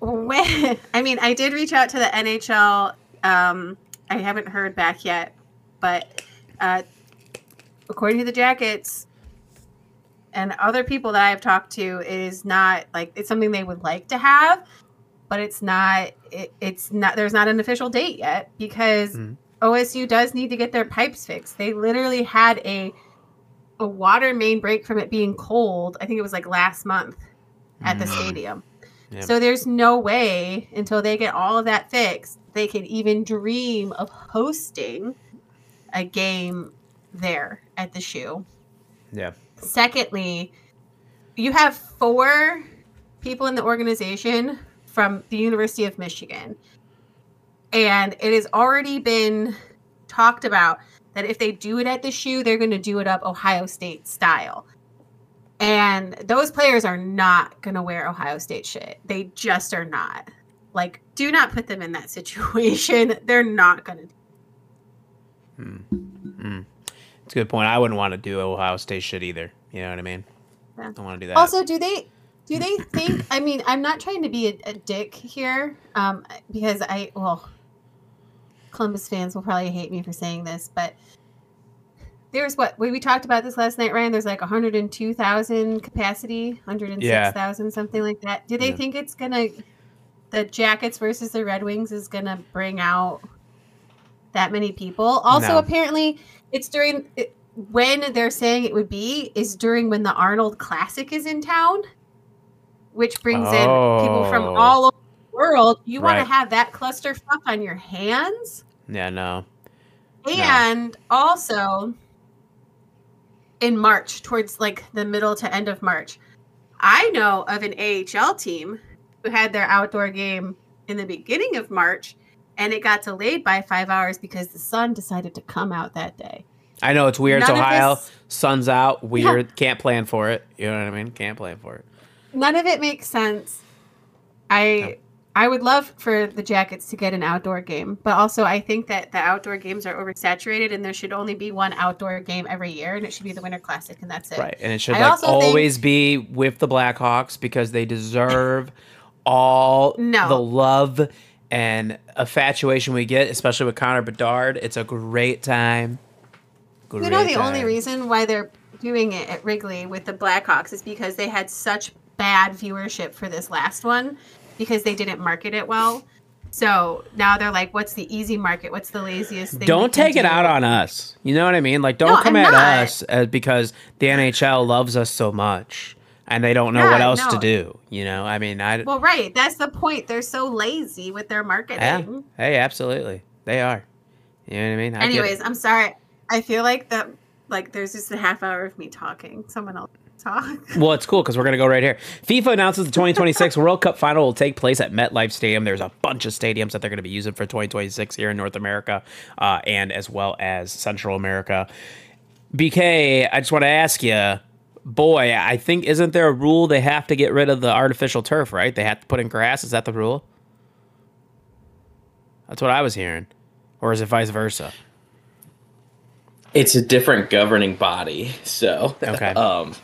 When, I mean, I did reach out to the N H L. Um, I haven't heard back yet, but uh, according to the Jackets and other people that I've talked to, it is not like it's something they would like to have, but it's not. It, it's not. There's not an official date yet because mm. O S U does need to get their pipes fixed. They literally had a a water main break from it being cold. I think it was like last month at the mm. stadium. Yeah. So there's no way until they get all of that fixed, they can even dream of hosting a game there at the Shoe. Yeah. Secondly, you have four people in the organization from the University of Michigan. And it has already been talked about that if they do it at the Shoe, they're going to do it up Ohio State style. And those players are not going to wear Ohio State shit. They just are not. Like, do not put them in that situation. They're not going to do it. Hmm. Hmm. That's a good point. I wouldn't want to do Ohio State shit either. You know what I mean? Yeah. Don't want to do that. Also, do they do they think, I mean, I'm not trying to be a, a dick here um, because I, well, Columbus fans will probably hate me for saying this, but there's what we talked about this last night, Ryan. There's like one hundred two thousand capacity, one hundred six thousand, yeah. something like that. Do they yeah. think it's going to, the Jackets versus the Red Wings is going to bring out that many people? Also, no. Apparently, it's during, it, when they're saying it would be, is during when the Arnold Classic is in town, which brings oh. in people from all over the world. You right. want to have that clusterfuck on your hands? Yeah, no. And no. also, in March, towards like the middle to end of March, I know of an A H L team who had their outdoor game in the beginning of March, and it got delayed by five hours because the sun decided to come out that day. I know, it's weird. None it's Ohio. This, sun's out. Weird. Yeah. Can't plan for it. You know what I mean? Can't plan for it. None of it makes sense. I... No. I would love for the Jackets to get an outdoor game, but also I think that the outdoor games are oversaturated and there should only be one outdoor game every year, and it should be the Winter Classic, and that's it. Right, and it should like always think... be with the Blackhawks because they deserve all no. the love and infatuation we get, especially with Connor Bedard. It's a great time. Great you know the time. Only reason why they're doing it at Wrigley with the Blackhawks is because they had such bad viewership for this last one. Because they didn't market it well. So now they're like, what's the easy market? What's the laziest thing? Don't take it out on us. You know what I mean? Like, don't no, come I'm at not. us as because the N H L loves us so much and they don't know yeah, what else no. to do. You know, I mean, I. Well, right. That's the point. They're so lazy with their marketing. Yeah. Hey, absolutely. They are. You know what I mean? I Anyways, I'm sorry. I feel like the like there's just a half hour of me talking. Someone else talk. Well, it's cool because we're going to go right here. FIFA announces the twenty twenty-six World Cup final will take place at MetLife Stadium. There's a bunch of stadiums that they're going to be using for twenty twenty-six here in North America uh, and as well as Central America. B K, I just want to ask you, boy, I think, isn't there a rule they have to get rid of the artificial turf, right? They have to put in grass. Is that the rule? That's what I was hearing. Or is it vice versa? It's a different governing body. So, okay. um,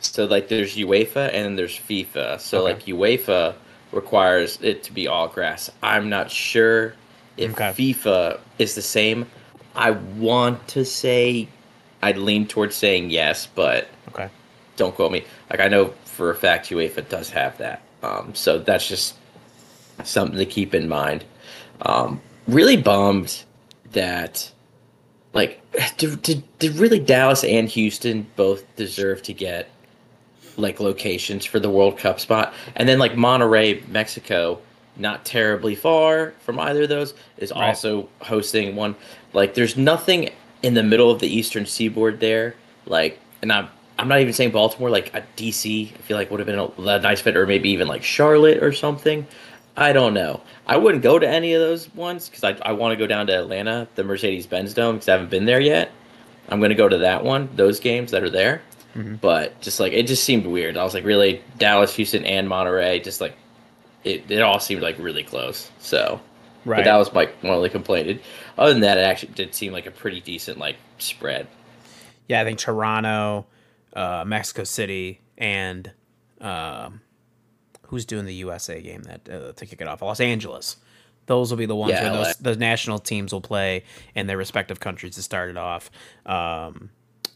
so like there's UEFA and then there's FIFA. So okay. like UEFA requires it to be all grass. I'm not sure if okay. FIFA is the same. I want to say, I'd lean towards saying yes, but okay. don't quote me. Like I know for a fact UEFA does have that. Um, so that's just something to keep in mind. Um, really bummed that, like, did, did, did really Dallas and Houston both deserve to get, like, locations for the World Cup spot? And then, like, Monterrey, Mexico, not terribly far from either of those, is right. also hosting one. Like, there's nothing in the middle of the Eastern Seaboard there. Like, and I'm, I'm not even saying Baltimore, like, D C I feel like would have been a, a nice fit, or maybe even, like, Charlotte or something. I don't know. I wouldn't go to any of those ones because I I want to go down to Atlanta, the Mercedes-Benz Dome, because I haven't been there yet. I'm going to go to that one, those games that are there. Mm-hmm. But just like it just seemed weird. I was like, really, Dallas, Houston, and Monterey, just like it, it all seemed like really close. So right. but that was my one only complaint. Other than that, it actually did seem like a pretty decent like spread. Yeah, I think Toronto, uh, Mexico City, and um, who's doing the U S A game that uh, to kick it off? Los Angeles. Those will be the ones yeah, where those, those national teams will play in their respective countries to start it off. Um,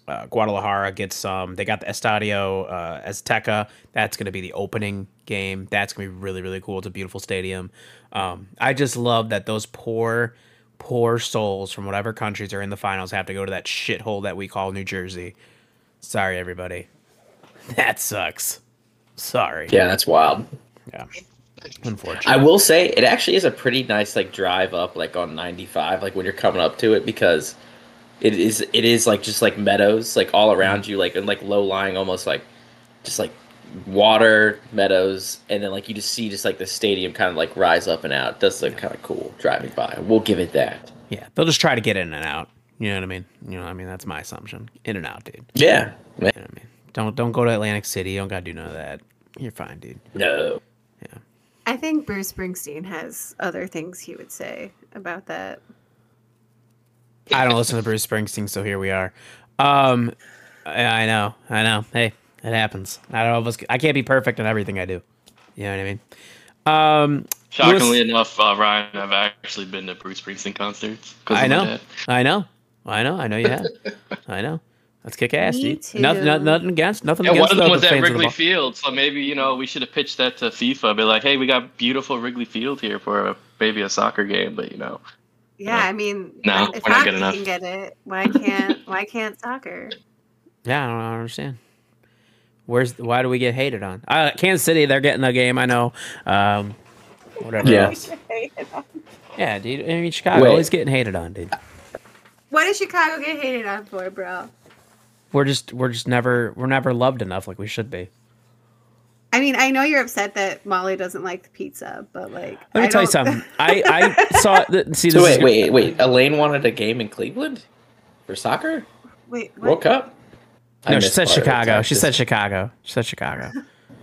uh, Guadalajara gets some. Um, they got the Estadio uh, Azteca. That's going to be the opening game. That's going to be really, really cool. It's a beautiful stadium. Um, I just love that those poor, poor souls from whatever countries are in the finals have to go to that shithole that we call New Jersey. Sorry, everybody. That sucks. Sorry. Yeah, that's wild. Yeah. Unfortunately. I will say it actually is a pretty nice like drive up like on ninety-five like when you're coming up to it because it is it is like just like meadows like all around you like and like low lying almost like just like water meadows and then like you just see just like the stadium kind of like rise up and out. It does look yeah. kind of cool driving by. We'll give it that. Yeah. They'll just try to get in and out. You know what I mean? You know what I mean? That's my assumption. In and out, dude. Yeah. You know what I mean? Don't don't go to Atlantic City. You don't gotta do none of that. You're fine, dude. No. Yeah. I think Bruce Springsteen has other things he would say about that. I don't listen to Bruce Springsteen, so here we are. Um, I know, I know. Hey, it happens. I don't know. I can't be perfect in everything I do. You know what I mean? Um, Shockingly Lewis, enough, uh, Ryan, I've actually been to Bruce Springsteen concerts. I know. I know. I know. I know you have. I know. Let's kick ass, Me dude. Too. Nothing, nothing, nothing against, nothing yeah, against. One of them was at Wrigley the Field, so maybe you know we should have pitched that to FIFA. Be like, hey, we got beautiful Wrigley Field here for a, maybe a soccer game, but you know. Yeah, you know, I mean, no, if I can get it, why can't why can't soccer? Yeah, I don't, I don't understand. Where's why do we get hated on? Uh, Kansas City, they're getting a game. I know. Um, whatever. Yeah. Else. Yeah, dude. I mean, Chicago Wait. always getting hated on, dude. What does Chicago get hated on for, bro? We're just, we're just never, we're never loved enough like we should be. I mean, I know you're upset that Molly doesn't like the pizza, but like, let me I tell don't... you something. I, I saw. The, see, so this wait, wait, wait. Elaine wanted a game in Cleveland for soccer. Wait, what? World Cup. No, I she said Chicago. She said Chicago. She said Chicago.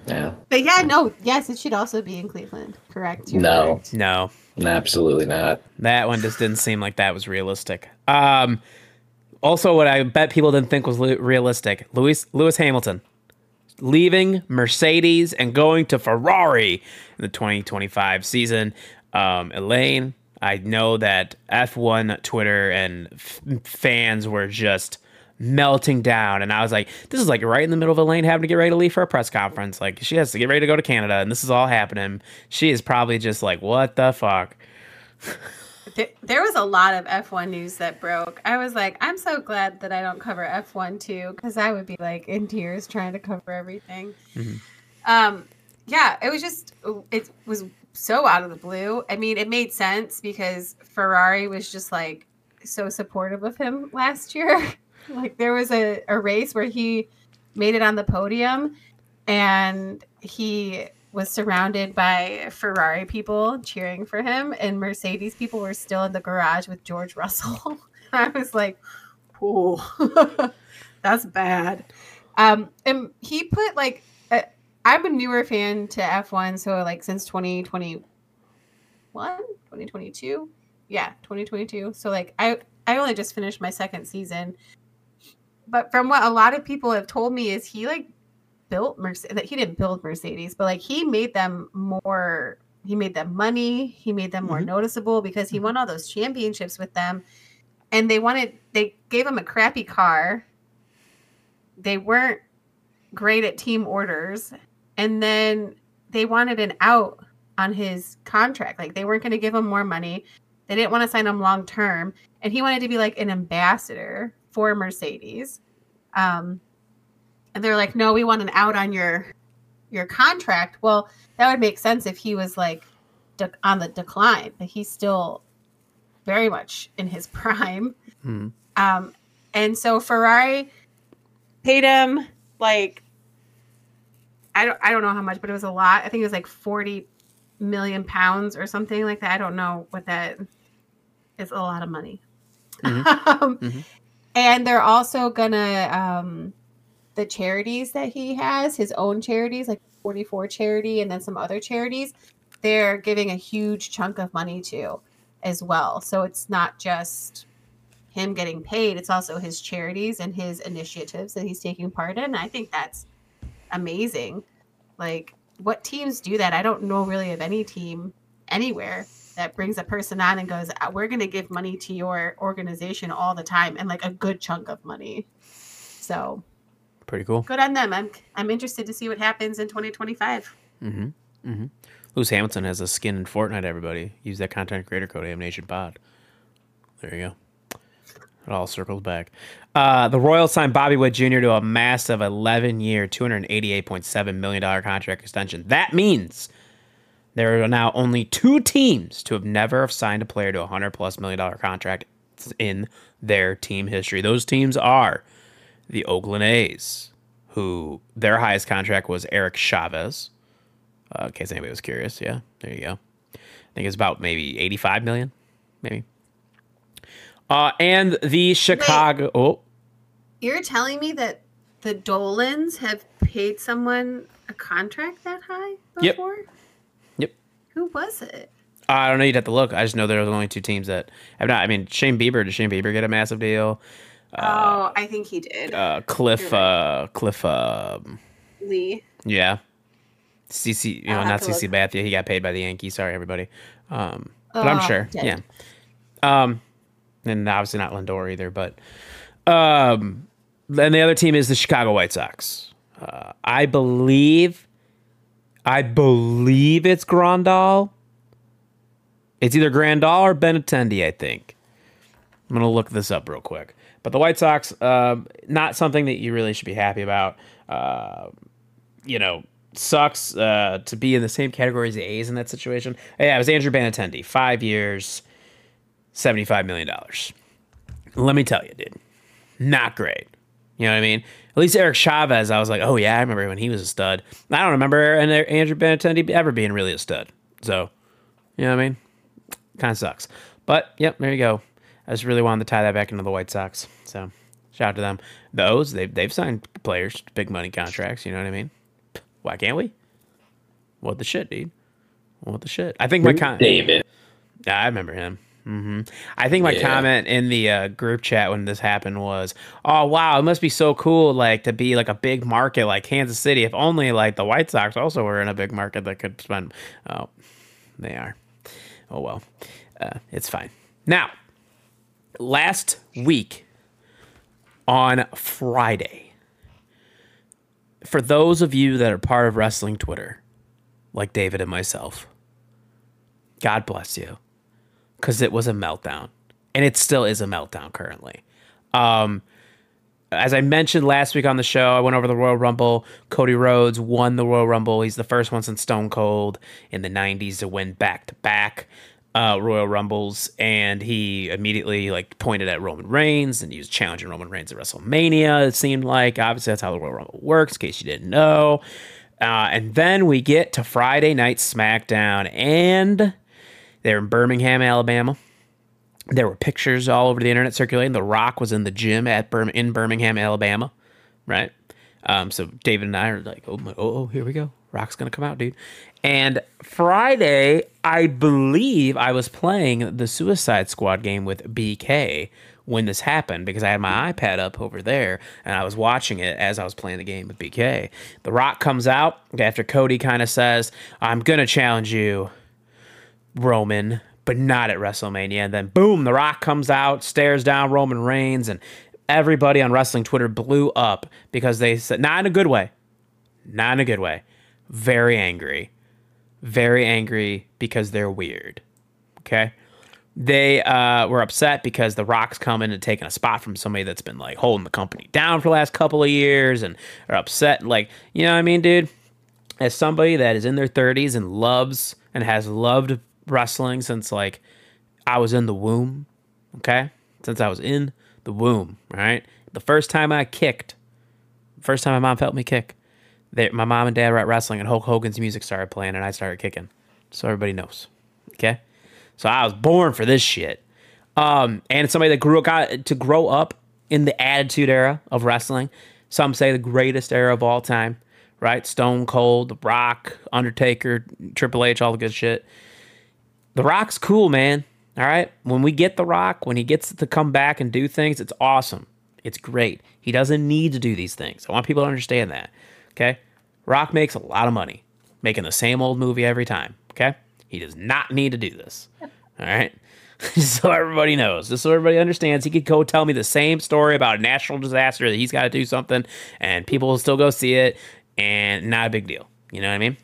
Yeah. But yeah, no, yes, it should also be in Cleveland. Correct. You're no, correct. no, absolutely not. That one just didn't seem like that was realistic. Um. Also, what I bet people didn't think was li- realistic, Lewis, Lewis Hamilton leaving Mercedes and going to Ferrari in the twenty twenty-five season. Um, Elaine, I know that F one Twitter and f- fans were just melting down. And I was like, this is like right in the middle of Elaine having to get ready to leave for a press conference. Like she has to get ready to go to Canada and this is all happening. She is probably just like, what the fuck? There was a lot of F one news that broke. I was like, I'm so glad that I don't cover F one too, because I would be like in tears trying to cover everything. Mm-hmm. Um, yeah, it was just, it was so out of the blue. I mean, it made sense because Ferrari was just like so supportive of him last year. Like there was a, a race where he made it on the podium and he was surrounded by Ferrari people cheering for him, and Mercedes people were still in the garage with George Russell. I was like, oh, that's bad. Um, and he put like, a, I'm a newer fan to F one. So like since twenty twenty-one, twenty twenty-two. Yeah. twenty twenty-two. So like I, I only just finished my second season, but from what a lot of people have told me is he like built Mercedes, that he didn't build Mercedes, but like he made them more, he made them money. He made them more mm-hmm. noticeable because he won all those championships with them. And they wanted, they gave him a crappy car. They weren't great at team orders. And then they wanted an out on his contract. Like they weren't going to give him more money. They didn't want to sign him long term. And he wanted to be like an ambassador for Mercedes. Um, and they're like, no, we want an out on your, your contract. Well, that would make sense if he was like de- on the decline, but he's still very much in his prime. Mm. Um, and so Ferrari paid him like, I don't, I don't know how much, but it was a lot. I think it was like forty million pounds or something like that. I don't know what that is. A lot of money. Mm-hmm. um, mm-hmm. And they're also gonna, um, the charities that he has, his own charities, like forty-four charity and then some other charities, they're giving a huge chunk of money to as well. So it's not just him getting paid, it's also his charities and his initiatives that he's taking part in. I think that's amazing. Like, what teams do that? I don't know really of any team anywhere that brings a person on and goes, we're going to give money to your organization all the time, and like a good chunk of money. So pretty cool. Good on them. I'm I'm interested to see what happens in twenty twenty-five. Mm-hmm. Mm-hmm. Lewis Hamilton has a skin in Fortnite, everybody. Use that content creator code, AmNationPod. There you go. It all circles back. Uh, the Royals signed Bobby Wood Junior to a massive eleven-year, two hundred eighty-eight point seven million dollars contract extension. That means there are now only two teams to have never have signed a player to a one hundred plus million dollar contract in their team history. Those teams are the Oakland A's, who their highest contract was Eric Chavez. Uh, in case anybody was curious, yeah, there you go. I think it's about maybe eighty-five million, maybe. Uh, and the Chicago. Wait, oh. You're telling me that the Dolans have paid someone a contract that high before? Yep. Yep. Who was it? Uh, I don't know. You'd have to look. I just know there are only two teams that have not. I mean, Shane Bieber. Did Shane Bieber get a massive deal? Uh, oh, I think he did. Uh, Cliff. Right. Uh, Cliff. Um, Lee. Yeah. C C, you know, not C C Bathia. He got paid by the Yankees. Sorry, everybody. Um, oh, but I'm sure. Dead. Yeah. Um, and obviously not Lindor either. But um, and the other team is the Chicago White Sox. Uh, I believe, I believe it's Grandal. It's either Grandal or Benintendi, I think. I'm gonna look this up real quick. But the White Sox, uh, not something that you really should be happy about. Uh, you know. Sucks uh, to be in the same category as the A's in that situation. Yeah, it was Andrew Benintendi. Five years, seventy-five million dollars. Let me tell you, dude. Not great. You know what I mean? At least Eric Chavez, I was like, oh, yeah, I remember when he was a stud. I don't remember Andrew Benintendi ever being really a stud. So, you know what I mean? Kind of sucks. But, yep, there you go. I just really wanted to tie that back into the White Sox. So, shout out to them. The O's, they've, they've signed players to big money contracts. You know what I mean? Why can't we? What the shit, dude? What the shit? I think my comment... David. Yeah, I remember him. Mm-hmm. I think my yeah. comment in the uh, group chat when this happened was, oh, wow, it must be so cool like to be like a big market like Kansas City. If only like the White Sox also were in a big market that could spend... Oh, they are. Oh, well. Uh, it's fine. Now, last week on Friday, for those of you that are part of wrestling Twitter, like David and myself, God bless you, because it was a meltdown, and it still is a meltdown currently. Um, as I mentioned last week on the show, I went over the Royal Rumble. Cody Rhodes won the Royal Rumble. He's the first one since Stone Cold in the nineties to win back-to-back. uh, Royal Rumbles, and he immediately like pointed at Roman Reigns, and he was challenging Roman Reigns at WrestleMania, it seemed like. Obviously, that's how the Royal Rumble works, in case you didn't know. Uh, and then we get to Friday Night SmackDown, and they're in Birmingham, Alabama. There were pictures all over the internet circulating. The Rock was in the gym at Bir- in Birmingham, Alabama, right? Um, so David and I are like, oh, my, oh, oh, here we go. Rock's going to come out, dude. And Friday, I believe I was playing the Suicide Squad game with B K when this happened, because I had my iPad up over there, and I was watching it as I was playing the game with B K. The Rock comes out after Cody kind of says, I'm going to challenge you, Roman, but not at WrestleMania. And then, boom, The Rock comes out, stares down Roman Reigns, and everybody on wrestling Twitter blew up because they said, not in a good way, not in a good way, very angry, very angry because they're weird, okay? They uh, were upset because The Rock's coming and taking a spot from somebody that's been, like, holding the company down for the last couple of years, and are upset, like, you know what I mean, dude? As somebody that is in their thirties and loves and has loved wrestling since, like, I was in the womb, okay? Since I was in the womb, right? The first time I kicked, first time my mom felt me kick, they, my mom and dad were at wrestling, and Hulk Hogan's music started playing, and I started kicking, so everybody knows, okay? So I was born for this shit. Um, and somebody that grew got to grow up in the Attitude Era of wrestling. Some say the greatest era of all time, right? Stone Cold, The Rock, Undertaker, Triple H, all the good shit. The Rock's cool, man. All right? When we get The Rock, when he gets to come back and do things, it's awesome. It's great. He doesn't need to do these things. I want people to understand that, okay? Rock makes a lot of money making the same old movie every time, okay? He does not need to do this. All right? Just so everybody knows. Just so everybody understands. He could go tell me the same story about a national disaster that he's got to do something, and people will still go see it, and not a big deal. You know what I mean?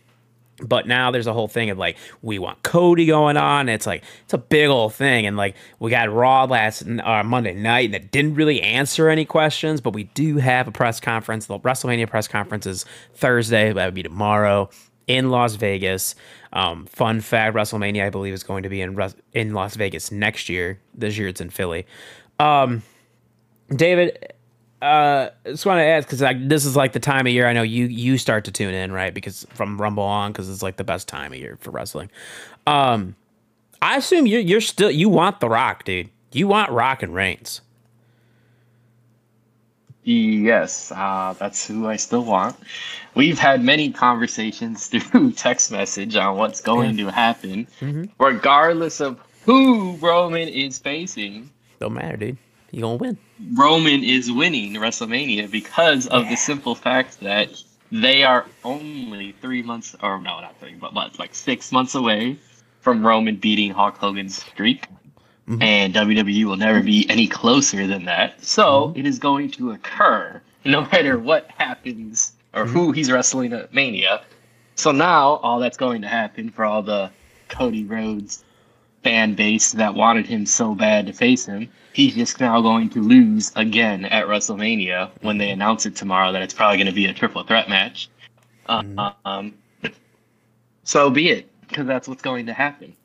But now there's a whole thing of, like, we want Cody going on. It's like, it's a big old thing. And, like, we got Raw last uh, Monday night, and it didn't really answer any questions, but we do have a press conference. The WrestleMania press conference is Thursday. That would be tomorrow. In Las Vegas. Um, fun fact, WrestleMania, I believe, is going to be in Re- in Las Vegas next year. This year it's in Philly. Um, David, uh, just want to ask, because this is like the time of year I know you you start to tune in, right? Because from Rumble on, because it's like the best time of year for wrestling. Um, I assume you're, you're still, you want The Rock, dude. You want Rock and Reigns. Yes, uh, that's who I still want. We've had many conversations through text message on what's going yeah. to happen, mm-hmm. regardless of who Roman is facing. Don't matter, dude. You're going to win. Roman is winning WrestleMania because of yeah. the simple fact that they are only three months, or no, not three, but like six months away from Roman beating Hulk Hogan's streak. Mm-hmm. And W W E will never be any closer than that. So mm-hmm. it is going to occur no matter what happens or mm-hmm. who he's wrestling at Mania. So now all that's going to happen for all the Cody Rhodes fan base that wanted him so bad to face him, he's just now going to lose again at WrestleMania when they announce it tomorrow that it's probably going to be a triple threat match. Mm-hmm. Um, so be it, because that's what's going to happen.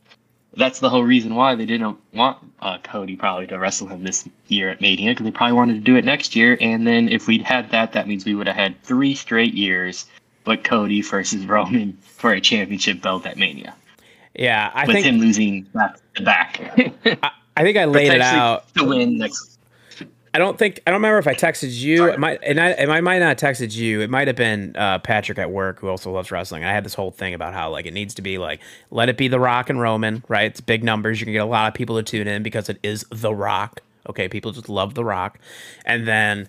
That's the whole reason why they didn't want uh, Cody probably to wrestle him this year at Mania, because they probably wanted to do it next year. And then if we'd had that, that means we would have had three straight years with Cody versus Roman for a championship belt at Mania. Yeah, I with think... With him losing back to back. I, I think I laid it out. To win next week. I don't think... I don't remember if I texted you. It might, and I, and I might not have texted you. It might have been uh, Patrick at work, who also loves wrestling. I had this whole thing about how, like, it needs to be, like, let it be The Rock and Roman, right? It's big numbers. You can get a lot of people to tune in because it is The Rock. Okay, people just love The Rock. And then,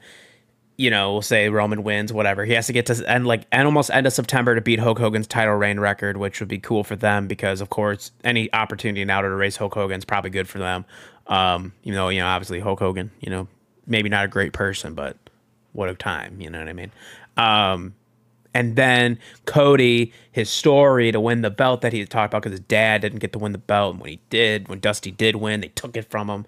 you know, we'll say Roman wins, whatever. He has to get to end, like, and almost end of September to beat Hulk Hogan's title reign record, which would be cool for them because, of course, any opportunity now to erase Hulk Hogan is probably good for them. Um, you know, you know, obviously Hulk Hogan, you know, maybe not a great person, but what a time, you know what I mean? Um, and then Cody, his story to win the belt that he had talked about because his dad didn't get to win the belt. And when he did, when Dusty did win, they took it from him.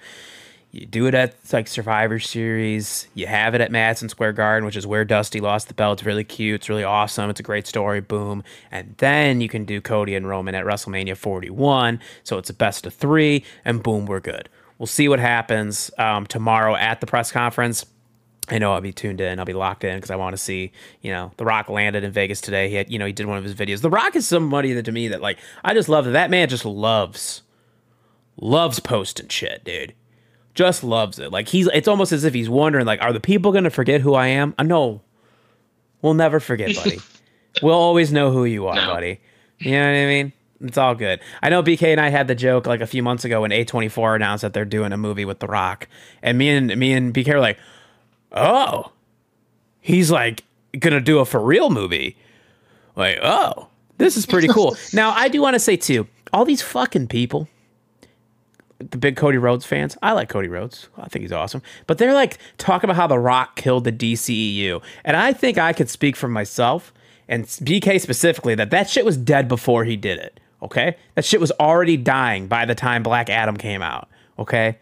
You do it at like Survivor Series. You have it at Madison Square Garden, which is where Dusty lost the belt. It's really cute. It's really awesome. It's a great story. Boom. And then you can do Cody and Roman at WrestleMania forty-one. So it's a best of three, and boom, we're good. We'll see what happens um, tomorrow at the press conference. I know I'll be tuned in. I'll be locked in because I want to see, you know, The Rock landed in Vegas today. He had, you know, he did one of his videos. The Rock is somebody that to me that like, I just love that. That man just loves, loves posting shit, dude. Just loves it. Like he's, it's almost as if he's wondering, like, are the people going to forget who I am? I know. We'll never forget, buddy. We'll always know who you are, no. buddy. You know what I mean? It's all good. I know B K and I had the joke like a few months ago when A twenty-four announced that they're doing a movie with The Rock. And me and me and B K were like, oh, he's like going to do a for real movie. Like, oh, this is pretty cool. Now, I do want to say, too, all these fucking people, the big Cody Rhodes fans. I like Cody Rhodes. I think he's awesome. But they're like talking about how The Rock killed the D C E U. And I think I could speak for myself and B K specifically that that shit was dead before he did it. Okay? That shit was already dying by the time Black Adam came out. Okay?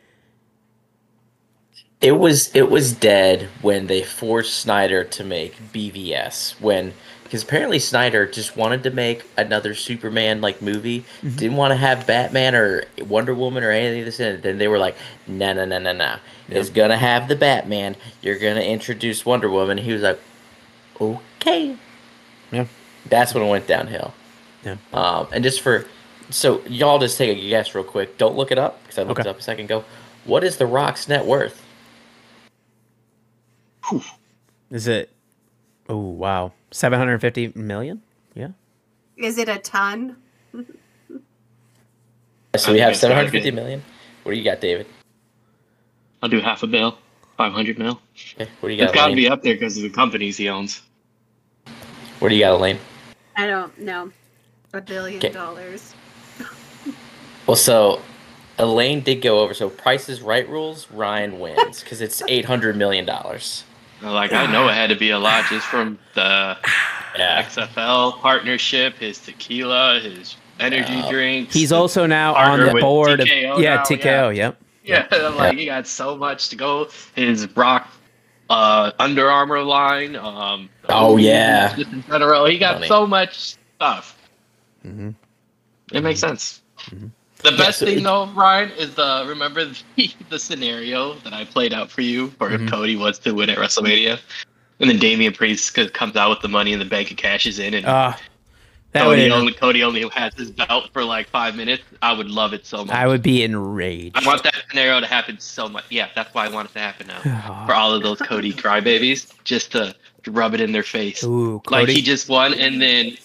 It was it was dead when they forced Snyder to make B V S when because apparently Snyder just wanted to make another Superman-like movie, mm-hmm. didn't want to have Batman or Wonder Woman or anything of this in it. Then they were like, no, no, no, no, no. It's going to have the Batman. You're going to introduce Wonder Woman. He was like, okay. Yeah. That's when it went downhill. Yeah. Um, and just for – so y'all just take a guess real quick. Don't look it up because I looked okay. it up a second ago. What is The Rock's net worth? Is it – oh, wow. seven hundred fifty million? Yeah. Is it a ton? So we have seven hundred fifty million. What do you got, David? I'll do half a bill, five hundred mil. Okay. What do you got, It's got to be up there because of the companies he owns. What do you got, Elaine? I don't know. A billion okay. dollars. Well, so Elaine did go over. So Price is Right rules, Ryan wins because it's eight hundred million dollars. Like, I know it had to be a lot just from the yeah. X F L partnership, his tequila, his energy yeah. drinks. He's also now on the board of yeah, T K O, yep. Yeah, yeah. like yeah. he got so much to go. His Brock uh, Under Armour line. Um, oh, yeah. Just in general. He got Funny. so much stuff. Mm-hmm. It mm-hmm. makes sense. Mm-hmm. The best yeah, so thing, though, Ryan, is the remember the, the scenario that I played out for you for mm-hmm. if Cody was to win at WrestleMania? And then Damian Priest comes out with the money in the bank and cashes in. And uh, that Cody, only, Cody only has his belt for like five minutes. I would love it so much. I would be enraged. I want that scenario to happen so much. Yeah, that's why I want it to happen now. Oh. For all of those Cody crybabies, just to rub it in their face. Ooh, like he just won and then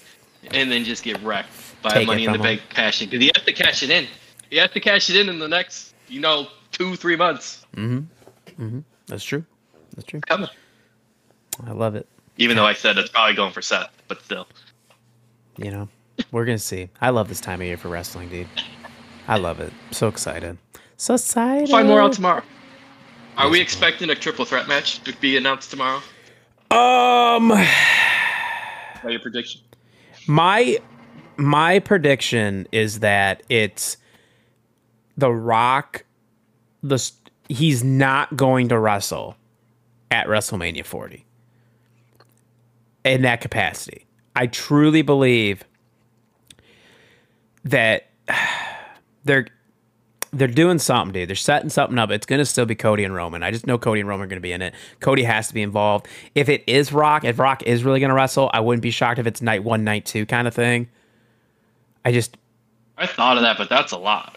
and then just get wrecked. Buy Take money in the home. bank, cash it. Because you have to cash it in. You have to cash it in in the next, you know, two, three months. Mm-hmm. Mm-hmm. That's true. That's true. Come on. I love it. Even yeah. though I said it's probably going for Seth, but still. You know, we're going to see. I love this time of year for wrestling, dude. I love it. So excited. So excited. We'll find more out tomorrow. Are That's we cool. expecting a triple threat match to be announced tomorrow? Um. Is that your prediction? My... My prediction is that it's The Rock. The he's not going to wrestle at WrestleMania forty in that capacity. I truly believe that they're they're doing something, dude. They're setting something up. It's gonna still be Cody and Roman. I just know Cody and Roman are gonna be in it. Cody has to be involved. If it is Rock, if Rock is really gonna wrestle, I wouldn't be shocked if it's night one, night two kind of thing. I just... I thought of that, but that's a lot.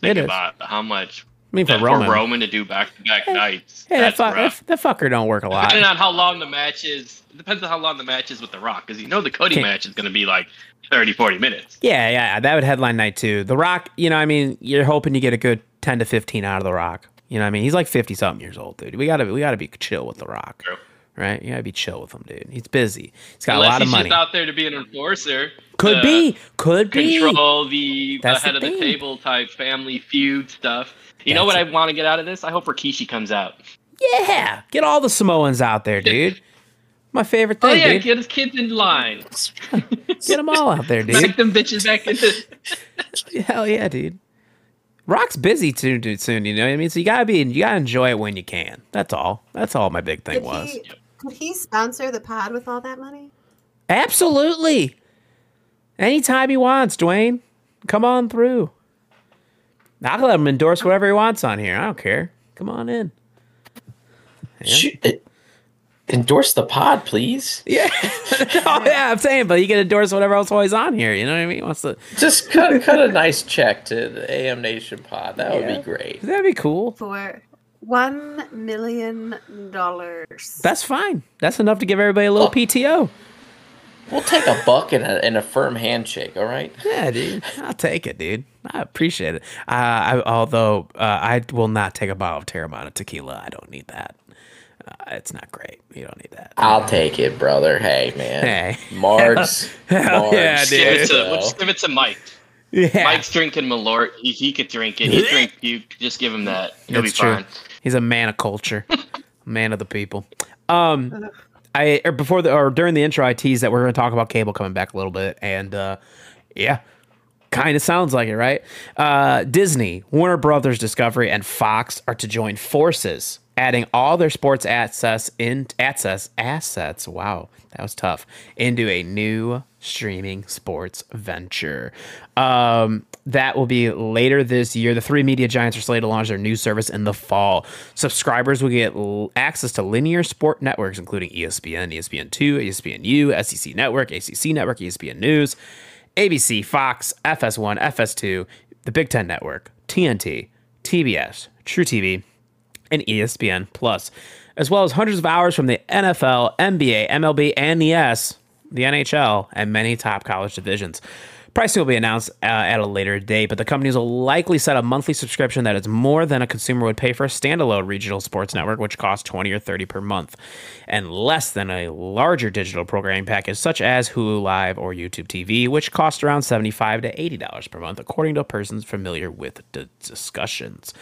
Think about how much... I mean, for Roman. For Roman to do back-to-back hey, nights. Hey, that, fu- that, that fucker don't work a lot. Depending on how long the match is... It depends on how long the match is with The Rock, because you know the Cody Can't. match is going to be like thirty, forty minutes. Yeah, yeah, that would headline night two. The Rock, you know, I mean, you're hoping you get a good ten to fifteen out of The Rock. You know what I mean? He's like fifty-something years old, dude. We gotta, we gotta be chill with The Rock. True. Right? You gotta be chill with him, dude. He's busy. He's got Unless a lot of money. He's just out there to be an enforcer. Could be. Could be. Control the That's head the of the table type family feud stuff. You That's know what it. I want to get out of this? I hope Rikishi comes out. Yeah. Get all the Samoans out there, dude. My favorite thing, Oh, yeah. Dude. Get his kids in line. Get them all out there, dude. Smack them bitches back into Hell yeah, dude. Rock's busy too, too soon, you know what I mean? So you gotta be, you gotta enjoy it when you can. That's all. That's all my big thing could was. He, could he sponsor the pod with all that money? Absolutely. Anytime he wants, Dwayne. Come on through. I'll let him endorse whatever he wants on here. I don't care. Come on in. Yeah. Shoot, endorse the pod, please. Yeah. Oh, yeah, I'm saying, but you can endorse whatever else while he's on here. You know what I mean? What's the... Just cut, cut a nice check to the A M Nation pod. That yeah. would be great. That'd be cool. For one million dollars. That's fine. That's enough to give everybody a little oh. P T O. We'll take a buck and a, and a firm handshake, all right? Yeah, dude. I'll take it, dude. I appreciate it. Uh, I, although uh, I will not take a bottle of Terramana tequila. I don't need that. Uh, it's not great. You don't need that. I'll yeah. take it, brother. Hey, man. Hey. Mark's. Yeah, dude. Give it to, we'll just give it to Mike. Yeah. Mike's drinking Malort. He, he could drink it. He drink. You just give him that. He'll That's be true. Fine. He's a man of culture. Man of the people. Um... I or before the or during the intro, I teased that we're going to talk about Cable coming back a little bit, and uh, yeah, kind of sounds like it, right? Uh, Disney, Warner Brothers Discovery, and Fox are to join forces, adding all their sports access in access assets. Wow, that was tough. Into a new streaming sports venture. Um, That will be later this year. The three media giants are slated to launch their new service in the fall. Subscribers will get l- access to linear sport networks, including E S P N, E S P N two, E S P N U, S E C Network, A C C Network, E S P N News, A B C, Fox, F S one, F S two, the Big Ten Network, T N T, T B S, True T V, and E S P N Plus, as well as hundreds of hours from the N F L, N B A, M L B, and the S, the N H L, and many top college divisions. Pricing will be announced uh, at a later date, but the companies will likely set a monthly subscription that is more than a consumer would pay for a standalone regional sports network, which costs twenty or thirty dollars per month, and less than a larger digital programming package such as Hulu Live or YouTube T V, which costs around seventy-five to eighty dollars per month, according to a person familiar with the discussions.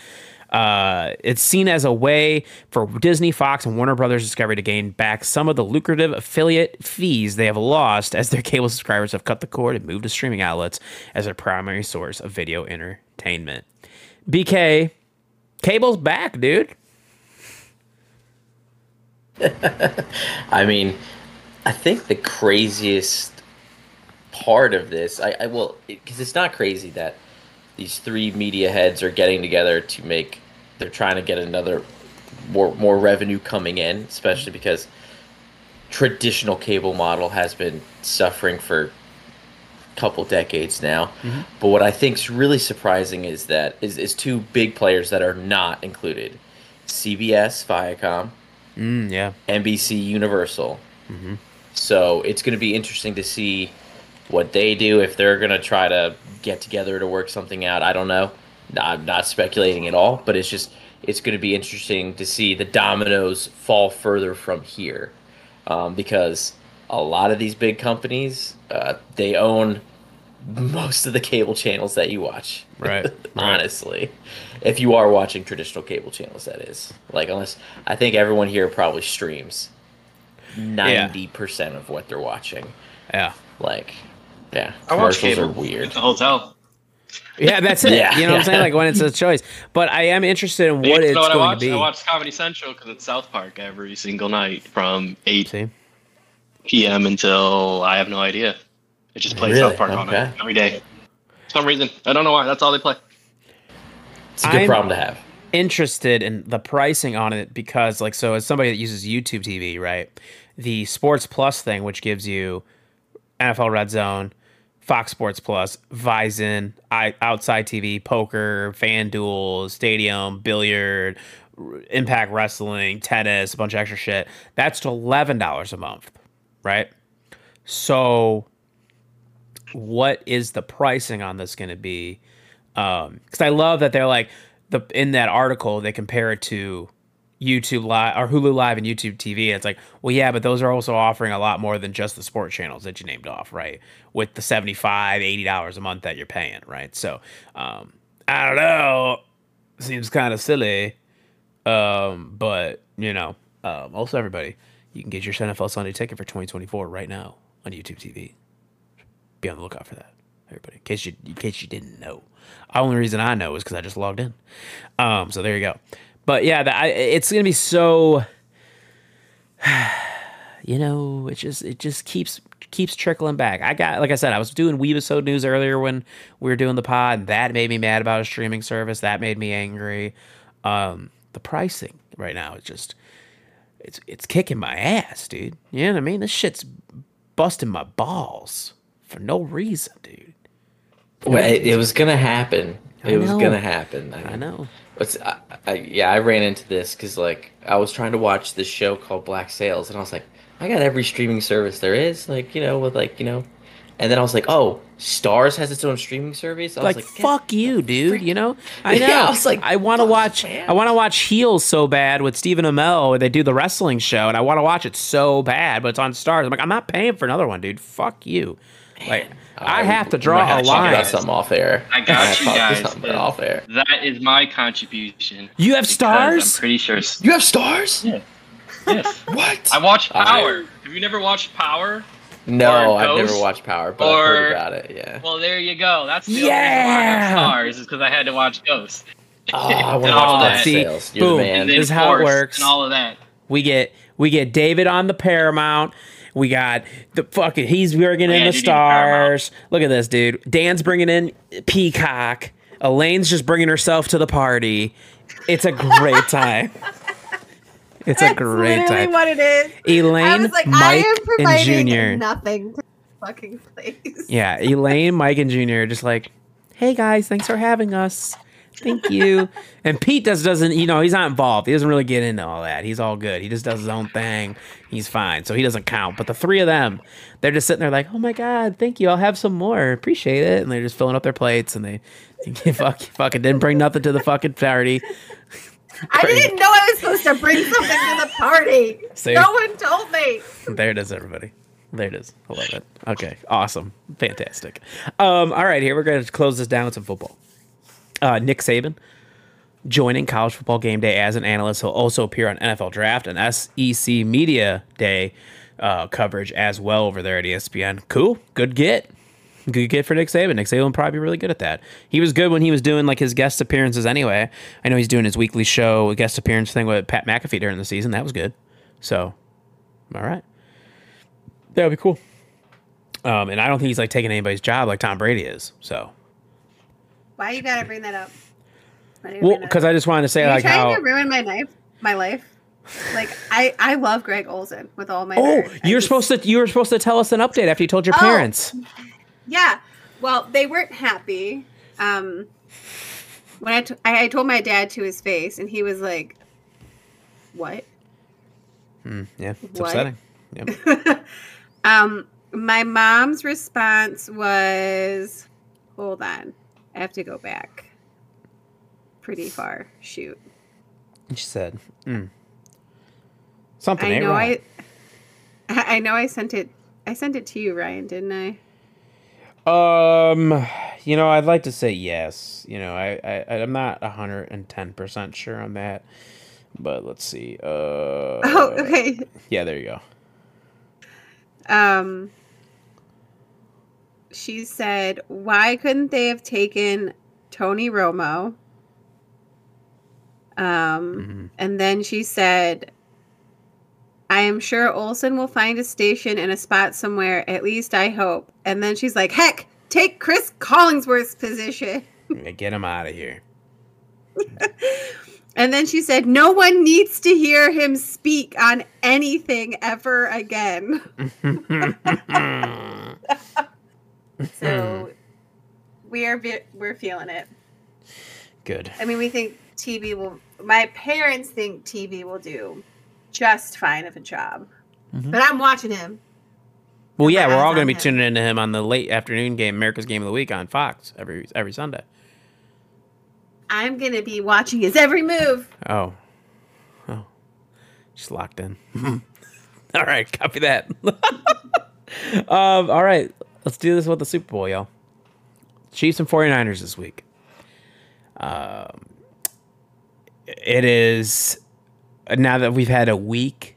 Uh, it's seen as a way for Disney, Fox, and Warner Brothers Discovery to gain back some of the lucrative affiliate fees they have lost as their cable subscribers have cut the cord and moved to streaming outlets as their primary source of video entertainment. B K, cable's back, dude. I mean, I think the craziest part of this, I, I will, because it's not crazy that these three media heads are getting together to make, they're trying to get another more more revenue coming in, especially because traditional cable model has been suffering for a couple decades now. Mm-hmm. But what I think is really surprising is that is, is two big players that are not included. C B S, Viacom, mm, yeah. N B C, Universal. Mm-hmm. So it's going to be interesting to see what they do, if they're going to try to get together to work something out. I don't know. I'm not speculating at all, but it's just, it's going to be interesting to see the dominoes fall further from here, um, because a lot of these big companies, uh, they own most of the cable channels that you watch. Right. Honestly, right. If you are watching traditional cable channels, that is. Like, unless, I think everyone here probably streams ninety percent yeah. of what they're watching. Yeah. Like... Yeah, commercials are weird. At the hotel. Yeah, that's it. Yeah, you know yeah. what I'm saying? Like, when it's a choice. But I am interested in what it's going watch? to be. I watch Comedy Central because it's South Park every single night from eight p.m. until I have no idea. It just plays really? South Park okay. all night, every day. For some reason. I don't know why. That's all they play. It's a good I'm problem to have. Interested in the pricing on it because, like, so as somebody that uses YouTube T V, right, the Sports Plus thing, which gives you N F L Red Zone, Fox Sports Plus, Vizen, I, Outside T V, Poker, FanDuel, Stadium, Billiard, Impact Wrestling, Tennis, a bunch of extra shit. That's eleven dollars a month, right? So what is the pricing on this going to be? Um, because I love that they're like, the in that article, they compare it to YouTube Live or Hulu Live and YouTube T V. And it's like, well, yeah, but those are also offering a lot more than just the sport channels that you named off, right? With the seventy-five dollars, eighty dollars a month that you're paying, right? So, um, I don't know. Seems kind of silly. Um, but, you know, um, also, everybody, you can get your N F L Sunday ticket for twenty twenty-four right now on YouTube T V. Be on the lookout for that. everybody. In case you, in case you didn't know, the only reason I know is because I just logged in. Um, so there you go. But yeah, the, I, it's gonna be so. You know, it just it just keeps keeps trickling back. I got, like I said, I was doing Weebisode news earlier when we were doing the pod, and that made me mad about a streaming service. That made me angry. Um, the pricing right now is just it's it's kicking my ass, dude. You know what I mean? This shit's busting my balls for no reason, dude. Well, it, it was gonna happen. It was gonna happen. I, I know. What's I, I, yeah? I ran into this because like I was trying to watch this show called Black Sails, and I was like, I got every streaming service there is, like, you know, with like, you know, and then I was like, oh, Starz has its own streaming service. I like, was like, fuck you, dude. Freak. You know, I know. Yeah, I was like, I want to watch, man. I want to watch Heels so bad with Stephen Amell, where they do the wrestling show, and I want to watch it so bad, but it's on Starz. I'm like, I'm not paying for another one, dude. Fuck you. Man. Like, I, I have to draw a line. I got something off air. I got I you guys. Something off air. That is my contribution. You have Starz? I'm pretty sure. You have Starz? Yeah. Yes. What? I watched Power. Right. Have you never watched Power? No, I've never watched Power, but or, I've heard about it. Yeah. Well, there you go. That's the yeah. only reason I got Stars is because I had to watch Ghost. Oh, I want to watch Black Sails. You're the man. This is how it works. And all of that. We get we get David on the Paramount. We got the fucking he's bringing in the Stars. Look at this, dude. Dan's bringing in Peacock. Elaine's just bringing herself to the party. It's a great time. It's That's a great time. What it is. Elaine, I was like, Mike, I am providing and Junior. Nothing to fucking place. Yeah, Elaine, Mike, and Junior are just like, hey guys, thanks for having us. Thank you. And Pete does doesn't, you know, he's not involved. He doesn't really get into all that. He's all good. He just does his own thing. He's fine, so he doesn't count. But the three of them, they're just sitting there like, oh my god, thank you. I'll have some more. Appreciate it. And they're just filling up their plates, and they, they fucking, fucking didn't bring nothing to the fucking party. I didn't know I was supposed to bring something to the party. See? No one told me. There it is, everybody. There it is. I love it. Okay, awesome. Fantastic. Um, all right, here we're going to close this down with some football. Uh, Nick Saban joining College Football Game Day as an analyst. He'll also appear on N F L Draft and S E C Media Day uh, coverage as well over there at E S P N. Cool. Good get. Good get for Nick Saban. Nick Saban would probably be really good at that. He was good when he was doing like his guest appearances anyway. I know he's doing his weekly show, guest appearance thing with Pat McAfee during the season. That was good. So, all right. That would be cool. Um, and I don't think he's like taking anybody's job like Tom Brady is. So, why you gotta bring that up? Well, because I just wanted to say, Are like, you trying how... to ruin my life? My life? Like I, I love Greg Olsen with all my. Oh, nerves. you're I supposed just... to. You were supposed to tell us an update after you told your oh. parents. Yeah, well, they weren't happy. Um, when I, t- I told my dad to his face, and he was like, "What?" Mm, yeah, it's what? upsetting. Yep. um, my mom's response was, "Hold on, I have to go back pretty far." Shoot, she said, mm. "Something." I ain't know. Right. I I know. I sent it. I sent it to you, Ryan, didn't I? Um, you know, I'd like to say yes. You know, I, I, I'm not one hundred ten percent sure on that, but let's see. Uh, oh, okay. Yeah, there you go. Um, she said, why couldn't they have taken Tony Romo? Um, mm-hmm. And then she said, I am sure Olsen will find a station and a spot somewhere. At least I hope. And then she's like, heck, take Chris Collinsworth's position. Get him out of here. And then she said, no one needs to hear him speak on anything ever again. So we are, we're feeling it. Good. I mean, we think T V will, my parents think T V will do just fine of a job. Mm-hmm. But I'm watching him. Well, yeah, we're all going to be tuning into him on the late afternoon game, America's Game of the Week on Fox every every Sunday. I'm going to be watching his every move. Oh. Oh. Just locked in. All right, copy that. um, all right, let's do this with the Super Bowl, y'all. Chiefs and 49ers this week. Um, it is... Now that we've had a week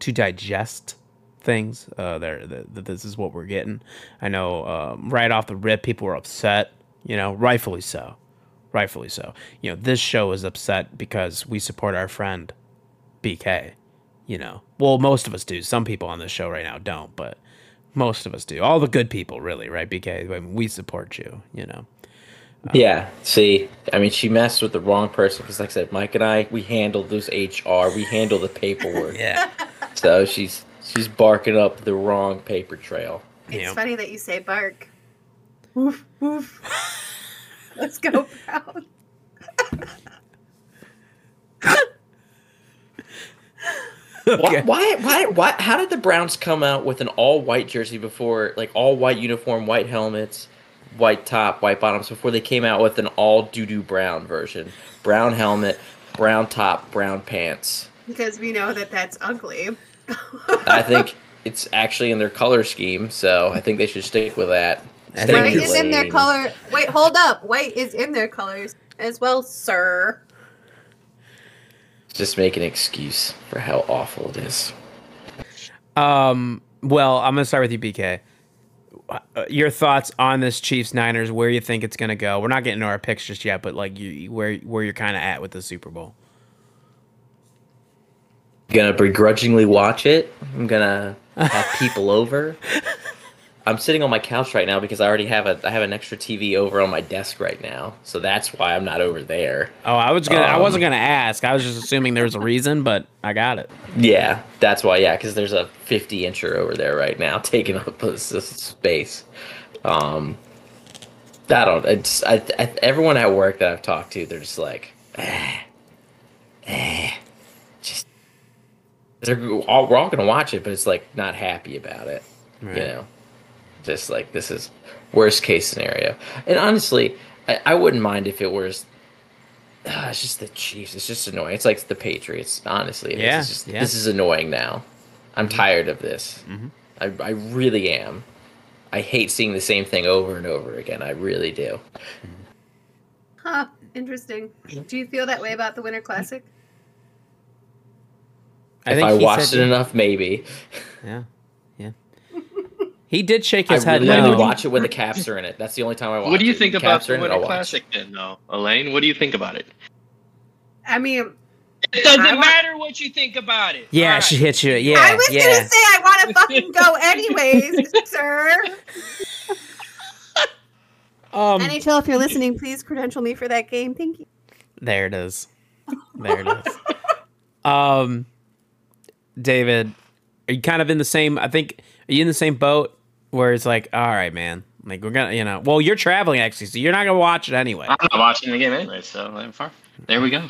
to digest things uh, there that, that this is what we're getting. I know um, right off the rip, people were upset, you know, rightfully so. Rightfully so. You know, this show is upset because we support our friend B K, you know. Well, most of us do. Some people on this show right now don't, but most of us do. All the good people, really, right, B K? I mean, we support you, you know. Um, yeah, see, I mean, she messed with the wrong person because, like I said, Mike and I, we handle this H R. We handle the paperwork. Yeah. So she's she's barking up the wrong paper trail. It's yeah. funny that you say bark. Woof, woof. Let's go, Brown. Okay. Why, why? Why? Why? How did the Browns come out with an all-white jersey before, like all-white uniform, white helmets, white top, white bottoms, before they came out with an all-doo-doo brown version? Brown helmet, brown top, brown pants. Because we know that that's ugly. I think it's actually in their color scheme, so I think they should stick with that. White is in their color. Wait, hold up. White is in their colors as well, sir. Just make an excuse for how awful it is. Um. Well, I'm going to start with you, B K. Your thoughts on this Chiefs Niners, where you think it's going to go. We're not getting to our picks just yet, but like you, where where you're kind of at with the Super Bowl. I'm going to begrudgingly watch it. I'm going to have people over. I'm sitting on my couch right now because I already have a I have an extra T V over on my desk right now, so that's why I'm not over there. Oh, I was gonna um, I wasn't gonna ask. I was just assuming there was a reason, but I got it. Yeah, that's why. Yeah, because there's a fifty incher over there right now taking up this, this space. Um, I don't. It's I, I, everyone at work that I've talked to, they're just like, eh, eh, just. They're all, we're all gonna watch it, but it's like not happy about it, right. You know. Just like this is worst case scenario, and honestly, I, I wouldn't mind if it was. Uh, it's just the Chiefs. It's just annoying. It's like the Patriots. Honestly, yeah, it's just, yeah. This is annoying now. I'm mm-hmm. tired of this. Mm-hmm. I I really am. I hate seeing the same thing over and over again. I really do. Huh. Interesting. Do you feel that way about the Winter Classic? I if think I watched it he... enough, maybe. Yeah. He did shake his I head. I really no. watch it when the Caps are in it. That's the only time I watch it. What do you think it. about the Winter Classic then, though, Elaine? What do you think about it? I mean... It doesn't I matter want... what you think about it. Yeah, right. She hits you. Yeah, I was yeah. going to say I want to fucking go anyways, sir. Um, N H L, if you're listening, please credential me for that game. Thank you. There it is. There it is. um, David, are you kind of in the same... I think... Are you in the same boat? Where it's like, all right, man, like we're gonna, you know, well, you're traveling actually, so you're not gonna watch it anyway. I'm not watching the game anyway, so I'm far. There we go.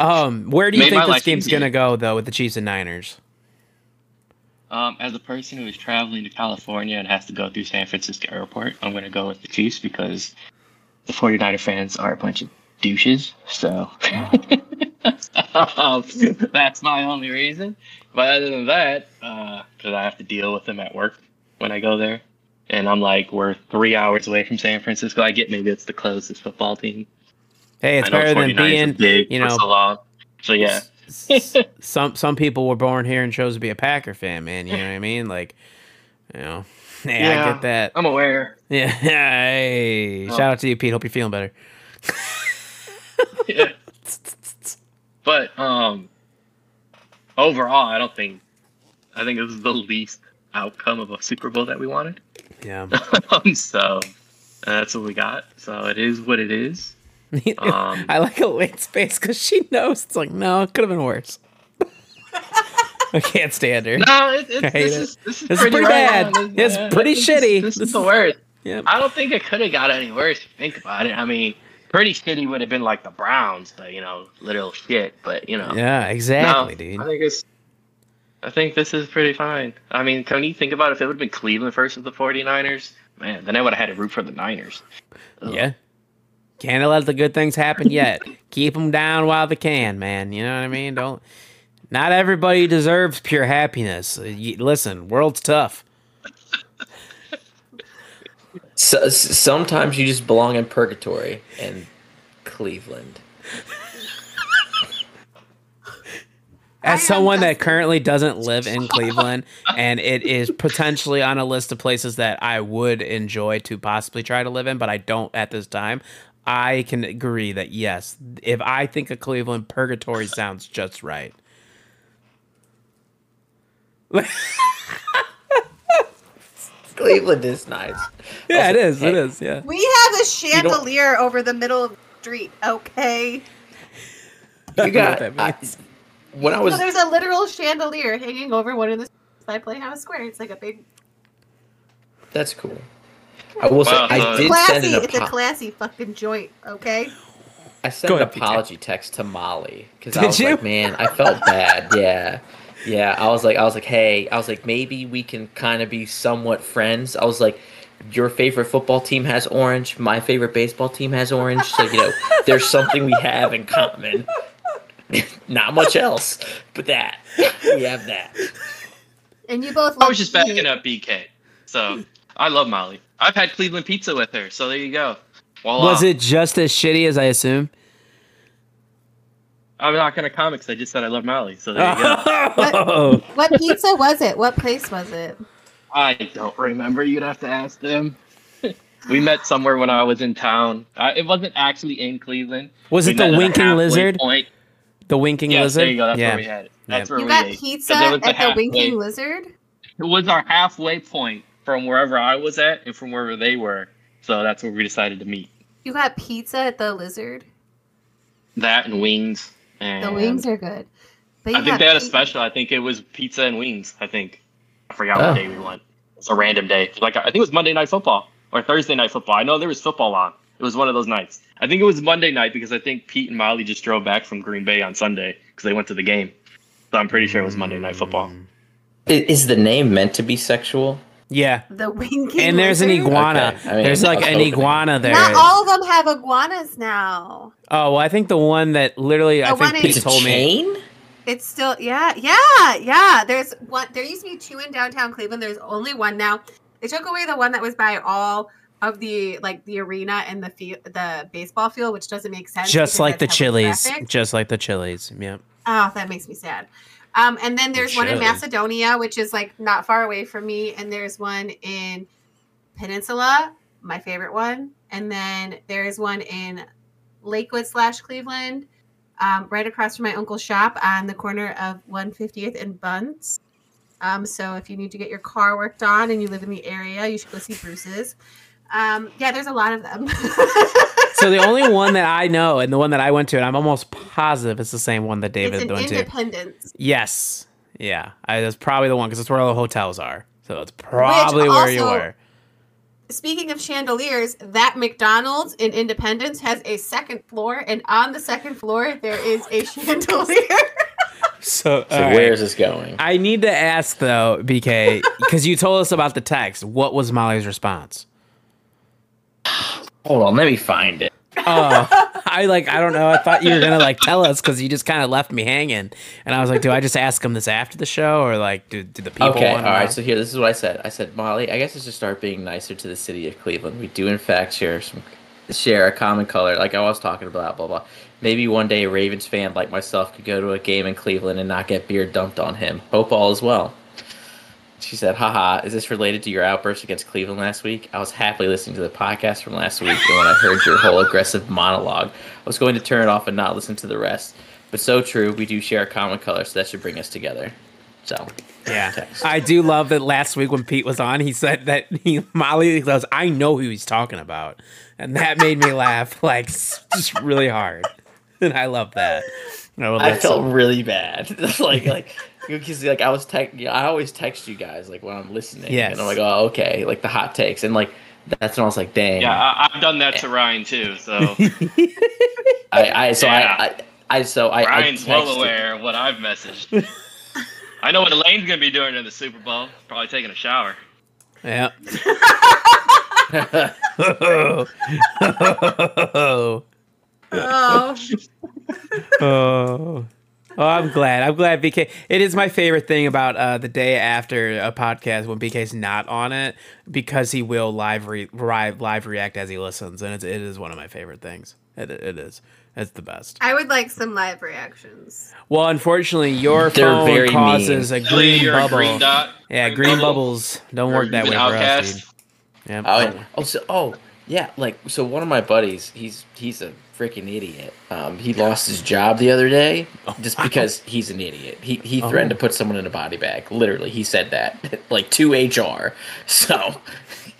um, where do you Made think this game's easy. gonna go though with the Chiefs and Niners? Um, as a person who is traveling to California and has to go through San Francisco Airport, I'm gonna go with the Chiefs because the 49er fans are a bunch of douches. So um, that's my only reason. But other than that, because uh, I have to deal with them at work. When I go there, and I'm like, we're three hours away from San Francisco. I get maybe it's the closest football team. Hey, it's better than being, big you know, for so long. So yeah, some some people were born here and chose to be a Packer fan, man. You know what I mean? Like, you know, hey, yeah, I get that. I'm aware. Yeah. Hey, oh. Shout out to you, Pete. Hope you're feeling better. Yeah. But um, overall, I don't think. I think it was the least outcome of a Super Bowl that we wanted. Yeah. um, so uh, that's what we got. So it is what it is. Um, I like Elaine's face because she knows. It's like, no, it could have been worse. I can't stand her. No, it, it's, this, it. is, this is this pretty, pretty bad. Wrong. It's yeah, pretty this shitty. Is, this, this is the worst. Yeah. I don't think it could have got any worse if you think about it. I mean, pretty shitty would have been like the Browns, the, you know, little shit. But, you know. Yeah, exactly, no, dude. I think it's. I think this is pretty fine. I mean, can you think about it? If it would have been Cleveland versus the 49ers, man, then I would have had to root for the Niners. Ugh. Yeah. Can't let the good things happen yet. Keep them down while they can, man. You know what I mean? Don't. Not everybody deserves pure happiness. You, listen, world's tough. So, sometimes you just belong in purgatory and Cleveland. As someone that currently doesn't live in Cleveland, and it is potentially on a list of places that I would enjoy to possibly try to live in, but I don't at this time, I can agree that, yes, if I think of Cleveland, purgatory sounds just right. Cleveland is nice. Yeah, also, it is. Hey, it is, yeah. We have a chandelier over the middle of the street, okay? You got it. When I was, so there's a literal chandelier hanging over one of the by Playhouse Square. It's like a big. That's cool. I will wow. say, I did classy. send an apology. It's a classy fucking joint, okay? I sent ahead, an apology P K. text to Molly because I was you? like, man, I felt bad. yeah, yeah. I was like, I was like, hey, I was like, maybe we can kind of be somewhat friends. I was like, your favorite football team has orange. My favorite baseball team has orange. So you know, there's something we have in common. Not much else, but that we have that. And you both. I was just backing up B K. So I love Molly. I've had Cleveland pizza with her. So there you go. Voila. Was it just as shitty as I assume? I'm not gonna comics. I just said I love Molly. So there you go. what, what pizza was it? What place was it? I don't remember. You'd have to ask them. We met somewhere when I was in town. I, it wasn't actually in Cleveland. Was we it the Winking Lizard? Point. The Winking yes, Lizard? There you go. That's yeah. where we had it. That's yeah. where you we got ate. pizza at the, the Winking Lizard? It was our halfway point from wherever I was at and from wherever they were. So that's where we decided to meet. You got pizza at the Lizard? That and wings. And the wings are good. But I think they had pizza. a special. I think it was pizza and wings, I think. I forgot oh. what day we went. It's a random day. Like I think it was Monday Night Football or Thursday Night Football. I know there was football on. It was one of those nights. I think it was Monday night because I think Pete and Molly just drove back from Green Bay on Sunday because they went to the game. So I'm pretty sure it was Monday Night Football. Is the name meant to be sexual? Yeah. The Winking And there's Lizard? an iguana. Okay. I mean, there's like an iguana there. Not all of them have iguanas now. Oh, well, I think the one that literally the I think Pete is told chain? me. It's still yeah, yeah, yeah. There's one. There used to be two in downtown Cleveland. There's only one now. They took away the one that was by all. Of the like the arena and the field, the baseball field, which doesn't make sense. Just like the Chili's, traffic. just like the Chili's, yeah. Oh, that makes me sad. Um, and then there's the one Chili's. in Macedonia, which is like not far away from me, and there's one in Peninsula, my favorite one, and then there is one in Lakewood slash Cleveland, um, right across from my uncle's shop on the corner of one fiftieth and Bunts. Um, so if you need to get your car worked on and you live in the area, you should go see Bruce's. Um, yeah, there's a lot of them. So the only one that I know and the one that I went to, and I'm almost positive it's the same one that David went to. It's Independence. Yes. Yeah. I, that's probably the one because it's where all the hotels are. So it's probably also, where you were. Speaking of chandeliers, that McDonald's in Independence has a second floor. And on the second floor, there is a chandelier. So, so right. where is this going? I need to ask, though, B K, because you told us about the text. What was Molly's response? Hold on, let me find it. Oh, I like, I don't know. I thought you were gonna like tell us because you just kind of left me hanging, and I was like, do I just ask him this after the show, or like, do do the people? Okay, want all right. Know? So here, this is what I said. I said, Molly, I guess I should start being nicer to the city of Cleveland. We do in fact share some, share a common color, like I was talking about. Blah blah. Maybe one day a Ravens fan like myself could go to a game in Cleveland and not get beer dumped on him. Hope all is well. She said, haha, is this related to your outburst against Cleveland last week? I was happily listening to the podcast from last week, and when I heard your whole aggressive monologue, I was going to turn it off and not listen to the rest. But so true, we do share a common color, so that should bring us together. So, yeah. Text. I do love that last week when Pete was on, he said that he, Molly goes, I know who he's talking about. And that made me laugh, like, just really hard. And I love that. I, I felt so really bad. like, like... Because like I was, te- you know, I always text you guys like when I'm listening, yes. and I'm like, oh, okay, like the hot takes, and like that's when I was like, dang. Yeah, I- I've done that to Ryan too. So I, I, so yeah. I, I, I, so I. Ryan's I well aware of what I've messaged. I know what Elaine's gonna be doing in the Super Bowl. Probably taking a shower. Yeah. oh. oh. oh. oh. Oh, I'm glad. I'm glad B K. It is my favorite thing about uh, the day after a podcast when B K's not on it because he will live re- live react as he listens, and it's, it is one of my favorite things. It, it is. That's the best. I would like some live reactions. Well, unfortunately, your They're phone very causes mean. a green You're bubble. A green dot, yeah, green, green bubbles don't work that way outcast. for us, dude. Yeah. I, oh, so, oh, yeah. Like, so one of my buddies, he's he's a freaking idiot. Um, he yeah. lost his job the other day just because he's an idiot. He he threatened oh. to put someone in a body bag. Literally, he said that like to H R. So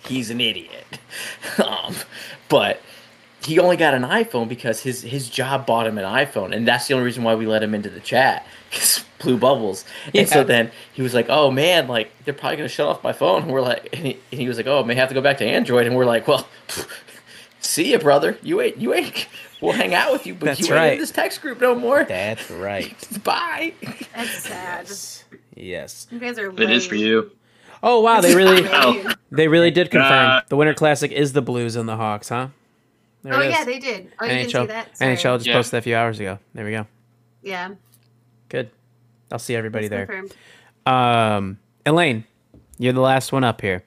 he's an idiot. Um, but. He only got an iPhone because his, his job bought him an iPhone, and that's the only reason why we let him into the chat, because blue bubbles. Yeah. And so then he was like, oh, man, like they're probably going to shut off my phone. And we're like, and he, and he was like, oh, I may have to go back to Android. And we're like, well, see ya, brother. You ain't, you ain't, we'll hang out with you, but that's you ain't right. in this text group no more. That's right. Bye. That's sad. Yes. yes. You guys are lame. It is for you. Oh, wow. They really, they really did confirm. Uh, the Winter Classic is the Blues and the Hawks, huh? There oh, yeah, they did. Oh, you N H L, didn't see that? Sorry. N H L just yeah. posted that a few hours ago. There we go. Yeah. Good. I'll see everybody That's there. Um, Elaine, you're the last one up here.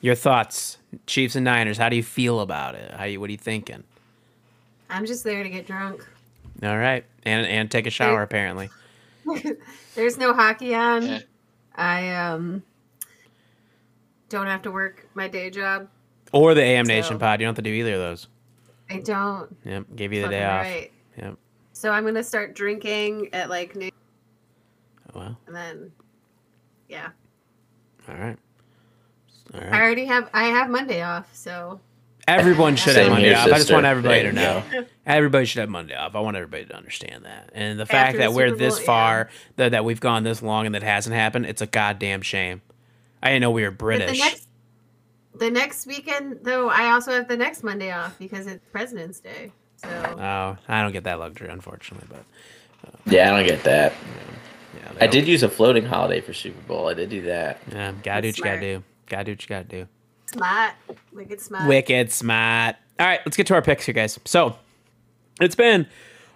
Your thoughts, Chiefs and Niners, how do you feel about it? How you? What are you thinking? I'm just there to get drunk. All right. And and take a shower, there, apparently. There's no hockey on. Yeah. I um don't have to work my day job. Or the A M so. Nation pod. You don't have to do either of those. I don't. Yep, gave you the day off. Right. Yep. So I'm gonna start drinking at like noon. Oh, well. And then, yeah. All right. All right. I already have. I have Monday off, so. Everyone should have Monday off. Sister. I just want everybody to know. Everybody should have Monday off. I want everybody to understand that. And the After fact that the we're Bowl, this far, yeah. th- that we've gone this long, and that hasn't happened, it's a goddamn shame. I didn't know we were British. The next weekend, though, I also have the next Monday off because it's President's Day. So. Oh, I don't get that luxury, unfortunately. But uh, yeah, I don't get that. Yeah, yeah, I did use a floating holiday for Super Bowl. I did do that. Yeah, gotta do what you gotta do. Gotta do what you gotta do. Smart. Wicked smart. Wicked smart. All right, let's get to our picks here, guys. So it's been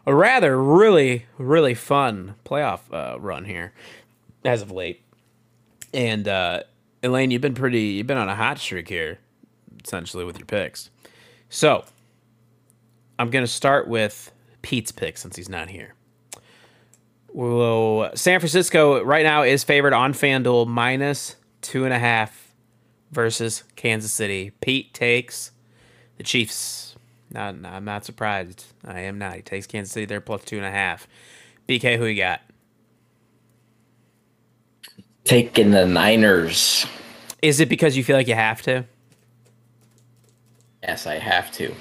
a rather really, really fun playoff uh, run here as of late. And, uh, Elaine, you've been pretty. You've been on a hot streak here, essentially, with your picks. So, I'm going to start with Pete's pick since he's not here. Well, San Francisco right now is favored on FanDuel minus two and a half versus Kansas City. Pete takes the Chiefs. Not, not, I'm not surprised. I am not. He takes Kansas City there plus two and a half. B K, who you got? Taking the Niners. Is it because you feel like you have to? Yes, I have to.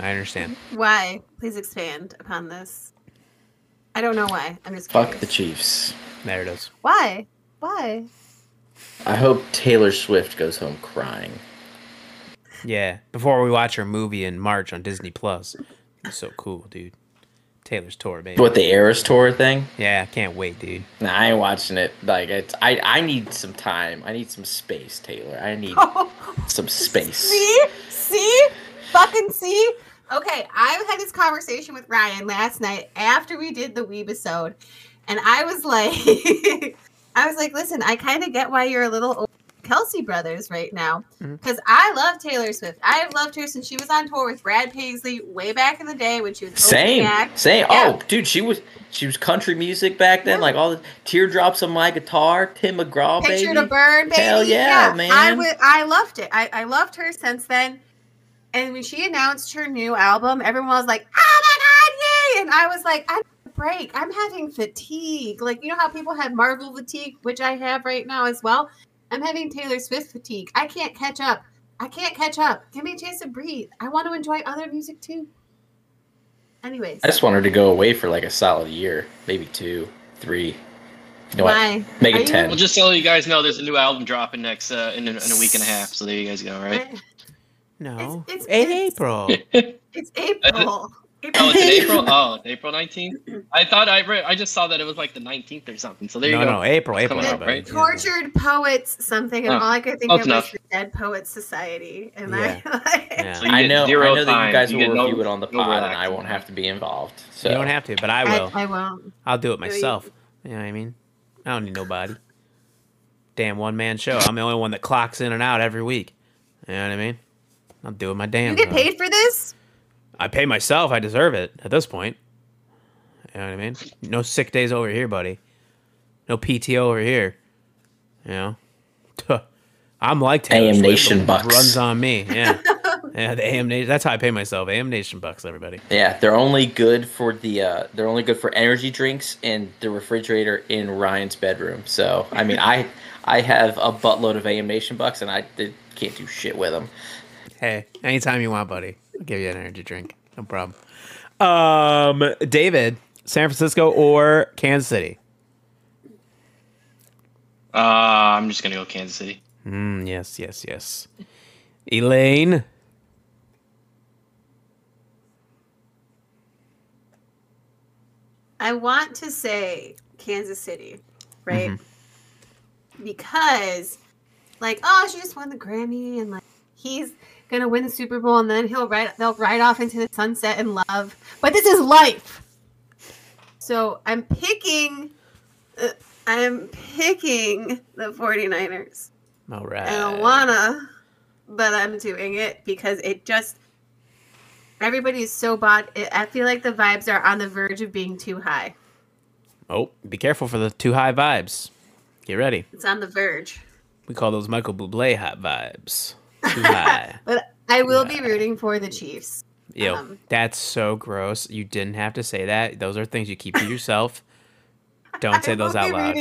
I understand. Why? Please expand upon this. I don't know why. I'm just curious. Fuck the Chiefs. There it is. Why? Why? I hope Taylor Swift goes home crying. Yeah, before we watch her movie in March on Disney Plus. It's so cool, dude. Taylor's tour, baby. What, the Eras tour thing? Yeah, I can't wait, dude. Nah, I ain't watching it. Like, it's, I, I need some time. I need some space, Taylor. I need oh. some space. See? See? Fucking see? Okay, I had this conversation with Ryan last night after we did the Weebisode, and I was like, I was like, listen, I kind of get why you're a little old Kelsey Brothers right now, because mm-hmm. I love Taylor Swift. I have loved her since she was on tour with Brad Paisley way back in the day when she was same back. same yeah. Oh dude, she was she was country music back then, yeah. like all the Teardrops on My Guitar, Tim McGraw, Picture to Burn, baby. Hell yeah, yeah. man I, w- I loved it I, I loved her since then, and when she announced her new album, everyone was like, oh my god, yay! And I was like, I need a break, I'm having fatigue. Like, you know how people have Marvel fatigue, which I have right now as well. I'm having Taylor Swift fatigue. I can't catch up. I can't catch up. Give me a chance to breathe. I want to enjoy other music too. Anyways. I just want her to go away for like a solid year. Maybe two, three. You know Why? What? Make Are it ten. You... We'll just tell you guys, no, there's a new album dropping next uh, in, a, in a week and a half. So there you guys go, right? I... No. It's, it's, it's April. It's April. April. Oh, it's in April? Oh, April nineteenth? I thought I read, I just saw that it was like the nineteenth or something. So there you no, go. No, no, April, April. Up, right? Tortured Poets something, and oh, all I could think of enough. was the Dead Poets Society. And yeah. I, like, yeah. so I know, I know that you guys you will no, review it on the pod, no and I won't have to be involved. So. You don't have to, but I will. I, I won't. I'll do it myself. You know what I mean? I don't need nobody. Damn one-man show. I'm the only one that clocks in and out every week. You know what I mean? I'm doing my damn You get though. paid for this? I pay myself. I deserve it at this point. You know what I mean? No sick days over here, buddy. No P T O over here. You know? I'm like Taylor A M Swift, Nation bucks. Runs on me. Yeah. Yeah, the A M Nation. That's how I pay myself. A M Nation bucks, everybody. Yeah, they're only good for the uh, they're only good for energy drinks and the refrigerator in Ryan's bedroom. So, I mean, I I have a buttload of A M Nation bucks and I can't do shit with them. Hey, anytime you want, buddy. I'll give you an energy drink. No problem. Um, David, San Francisco or Kansas City? Uh, I'm just going to go Kansas City. Mm, yes, yes, yes. Elaine? I want to say Kansas City, right? Mm-hmm. Because, like, oh, she just won the Grammy, and, like, he's going to win the Super Bowl, and then he'll ride, they'll ride off into the sunset in love. But this is life. So I'm picking... Uh, I'm picking the 49ers. All right. I don't wanna, but I'm doing it because it just, everybody's so bought. It, I feel like the vibes are on the verge of being too high. Oh, be careful for the too high vibes. Get ready. It's on the verge. We call those Michael Bublé hot vibes. Too high. But I will too be high. Rooting for the Chiefs. Yo, um, that's so gross. You didn't have to say that. Those are things you keep to yourself. Don't say those out loud.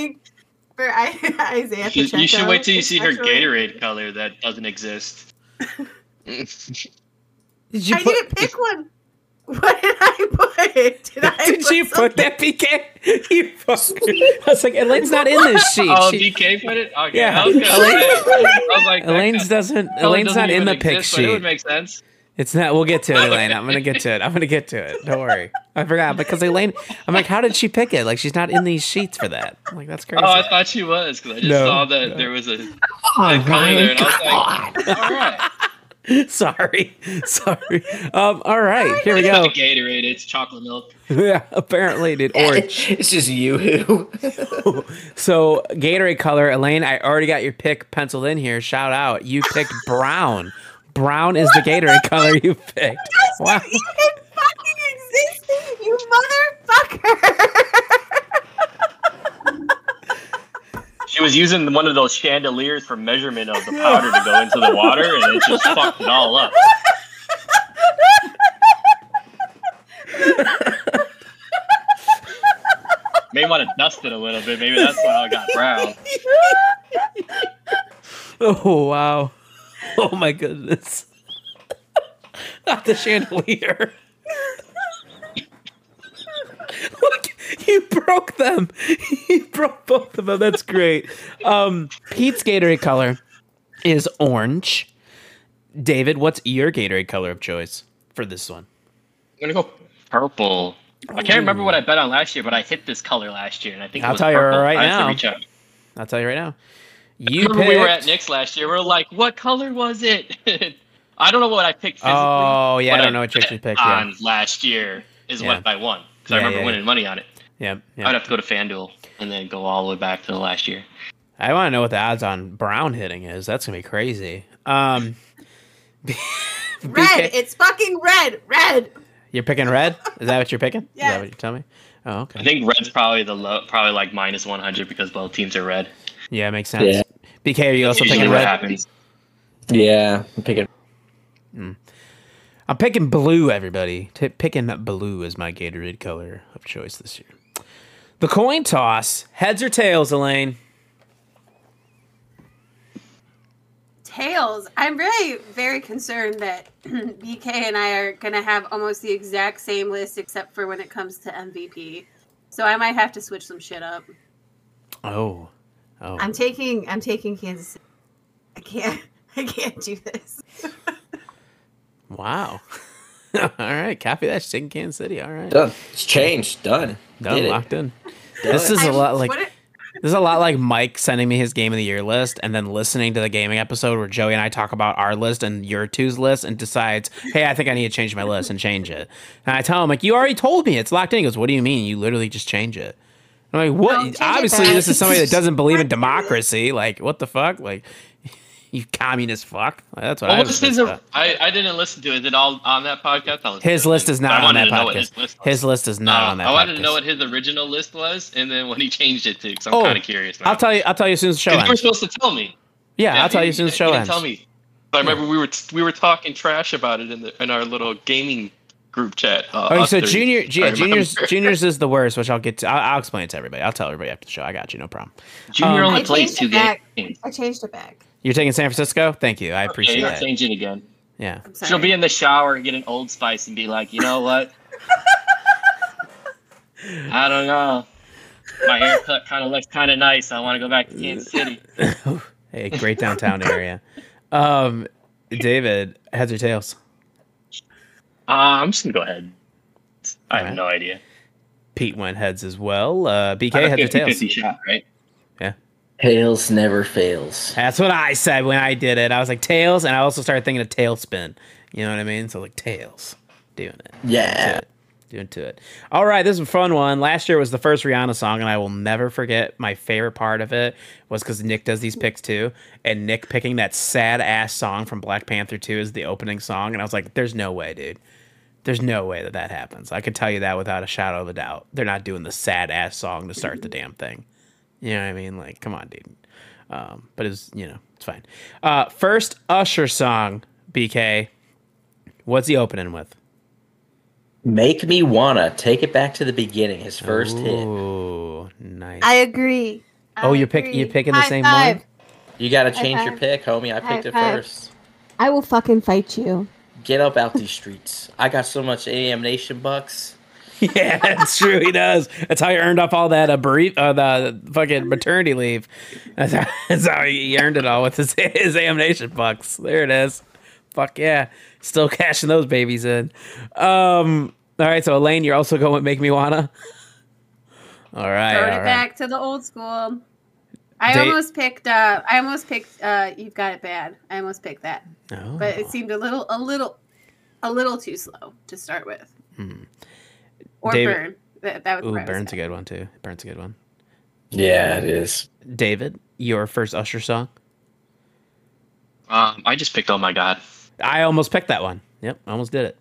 For Isaiah you, you should wait till you see her Gatorade color that doesn't exist. Did you I put, didn't pick one. What did I put? Did, I did put you something? Put that B K? You I was like, Elaine's not in this sheet. Oh, she, B K put it? Okay. Yeah. I was Elaine, I was like, Elaine's doesn't. Elaine's doesn't not in the pick sheet. It would make sense. It's not. We'll get to it, Elaine. I'm gonna get to it. I'm gonna get to it. Don't worry. I forgot because Elaine. I'm like, how did she pick it? Like, she's not in these sheets for that. I'm like, that's crazy. Oh, I thought she was because I just no, saw that no. there was a. Oh, Ryan, there, come on. Like, all right. Sorry, sorry. Um, all right, here we go. It's not Gatorade. It's chocolate milk. Yeah, apparently, dude. Orange. It's just Yoo-hoo. So Gatorade color, Elaine. I already got your pick penciled in here. Shout out. You picked brown. Brown is what the Gatorade the color you picked. Does wow. It even fucking exist, you motherfucker. She was using one of those chandeliers for measurement of the powder to go into the water, and it just fucked it all up. May want to dust it a little bit. Maybe that's why I got brown. Oh, wow. Oh my goodness. Not the chandelier. Look, you broke them. You broke both of them. That's great. Um, Pete's Gatorade color is orange. David, what's your Gatorade color of choice for this one? I'm going to go purple. I can't remember what I bet on last year, but I hit this color last year, and I think it was purple. I'll tell you right now. I'll tell you right now. You picked... We were at Knicks last year. We were like, what color was it? I don't know what I picked physically. Oh, yeah, I don't I know what you actually picked. On yeah. Last year is yeah. what I won, because yeah, I remember yeah, winning yeah. money on it. Yeah, yeah. I'd have to go to FanDuel and then go all the way back to the last year. I want to know what the odds on brown hitting is. That's going to be crazy. Um, red. It's fucking red. Red. You're picking red? Is that what you're picking? Yeah. Is that what you're telling me? Oh, okay. I think red's probably the low, probably like minus one hundred because both teams are red. Yeah, it makes sense. Yeah. B K, are you also picking red? Happens. Yeah, I'm picking. Mm. I'm picking blue, everybody. T- picking blue is my Gatorade color of choice this year. The coin toss, heads or tails, Elaine? Tails. I'm really very concerned that B K and I are going to have almost the exact same list except for when it comes to M V P. So I might have to switch some shit up. Oh. Oh. I'm taking I'm taking Kansas City. I can't I can't do this. Wow. All right, copy that. She's taking Kansas City. All right. Done. It's changed. Done. Done. Did locked it. In. Done. This is I, a lot like it, this is a lot like Mike sending me his game of the year list and then listening to the gaming episode where Joey and I talk about our list and your two's list and decides, hey, I think I need to change my list and change it. And I tell him, like, you already told me it's locked in. He goes, what do you mean? You literally just change it. I'm like, what? Obviously, this is somebody that doesn't believe in democracy. Like, what the fuck? Like, you communist fuck. That's what well, I was his, I, I didn't listen to it. Is it all on that podcast? I his list is not I on that podcast. His list, his list is not uh, on that podcast. I wanted podcast. to know what his original list was and then what he changed it to, because I'm oh, kind of curious now. I'll tell you I'll tell you as soon as the show ends. You were supposed to tell me. Yeah, yeah I'll tell you as soon as the show ends. Tell me. I remember yeah. we were we were talking trash about it in the in our little gaming group chat. Uh, oh, so Junior, yeah, Junior's Junior's is the worst, which I'll get to. I'll, I'll explain it to everybody. I'll tell everybody after the show. I got you, no problem. Junior um, only plays two games. I changed it back. You're taking San Francisco? Thank you. I appreciate okay, that. Change it again. Yeah. She'll be in the shower and get an Old Spice and be like, you know what? I don't know. My haircut kind of looks kind of nice. I want to go back to Kansas City. Hey, great downtown area. Um, David, heads or tails? Uh, I'm just gonna go ahead. I All have right. no idea. Pete went heads as well. Uh, B K, heads or tails? Shot, right? Yeah. Tails never fails. That's what I said when I did it. I was like tails, and I also started thinking of tailspin. You know what I mean? So like tails, doing it. Yeah. Doing to it. All right, this is a fun one. Last year was the first Rihanna song, and I will never forget. My favorite part of it was because Nick does these picks too, and Nick picking that sad ass song from Black Panther two as the opening song, and I was like, "There's no way, dude. There's no way that that happens. I could tell you that without a shadow of a doubt. They're not doing the sad ass song to start the damn thing. You know what I mean? Like, come on, dude. Um, but it's you know, it's fine. Uh, first Usher song, B K. What's he opening with? Make Me Wanna. Take it back to the beginning. His first Ooh, hit. Oh, nice. I agree. I oh, you're agree. pick. You're picking high the same five. one. You gotta change your pick, homie. I high picked five. it first. I will fucking fight you. Get up out these streets. I got so much A M Nation bucks. Yeah, that's true. He does. That's how he earned up all that uh, bereave, uh, the fucking maternity leave. That's how, that's how he earned it all with his, his A M Nation bucks. There it is. Fuck yeah. Still cashing those babies in. Um, all right, so Elaine, you're also going with Make Me Wanna? All right. Throw it right. back to the old school. I Date. almost picked uh I almost picked uh You've Got It Bad. I almost picked that. Oh. But it seemed a little a little a little too slow to start with. Hmm. Or David. Burn. That, that was Ooh, Burn's a good one too. Burn's a good one. Yeah, it is. David, your first Usher song? Um, I just picked Oh My God. I almost picked that one. Yep, I almost did it.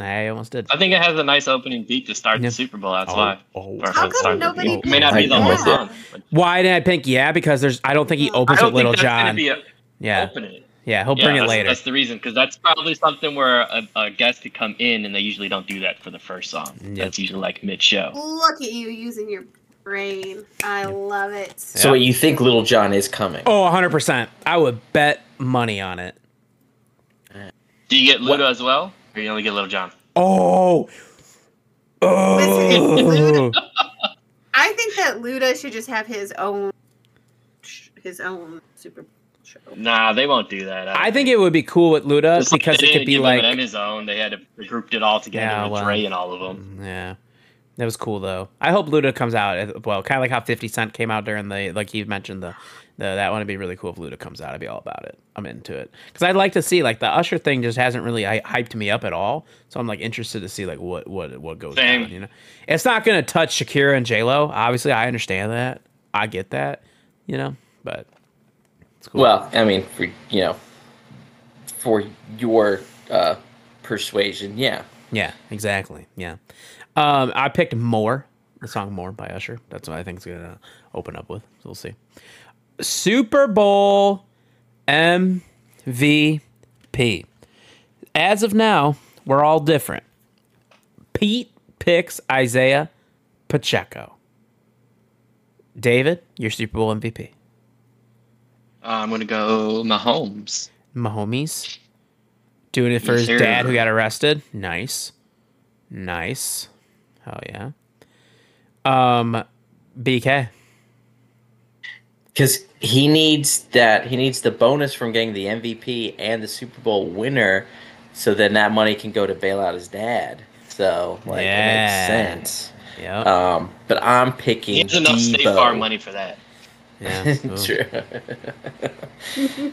I almost did. I think it has a nice opening beat to start yep. the Super Bowl. That's oh, why. Oh, How come nobody it may not be the whole song. Why did I pick? Yeah, because there's. I don't think he opens with Little John. Be a, yeah, opening. yeah, he'll yeah, bring it later. That's the reason, because that's probably something where a, a guest could come in, and they usually don't do that for the first song. Yep. That's usually like mid-show. Look at you using your brain. I yep. love it. So yep. you think Little John is coming? Oh, one hundred percent. I would bet money on it. Do you get Luda what? as well? Or you only get Little John? Oh, oh! Listen, Luda, I think that Luda should just have his own, his own Super Bowl show. Nah, they won't do that. I, I think it would be cool with Luda just because it could be like him his own. They had to, they grouped it all together yeah, with well, Dre and all of them. Yeah, that was cool though. I hope Luda comes out. Well, kind of like how fifty Cent came out during the, like you mentioned the. No, that one would be really cool if Luda comes out. I'd be all about it. I'm into it. Because I'd like to see, like, the Usher thing just hasn't really hyped me up at all. So I'm, like, interested to see, like, what what, what goes Same. down, you know? It's not going to touch Shakira and J-Lo. Obviously, I understand that. I get that, you know? But it's cool. Well, I mean, for, you know, for your uh, persuasion, yeah. Yeah, exactly, yeah. Um, I picked More, the song More by Usher. That's what I think is going to open up with. So we'll see. Super Bowl M V P. As of now, we're all different. Pete picks Isaiah Pacheco. David, your Super Bowl M V P. Uh, I'm going to go Mahomes. Mahomes. Doing it for yes, his sir. dad who got arrested. Nice. Nice. Oh, yeah. Um, B K. Because he needs that, he needs the bonus from getting the M V P and the Super Bowl winner, so then that money can go to bail out his dad. So, like, yeah. it makes sense. Yep. Um, but I'm picking He has Deebo. enough State Farm money for that. Yeah, true.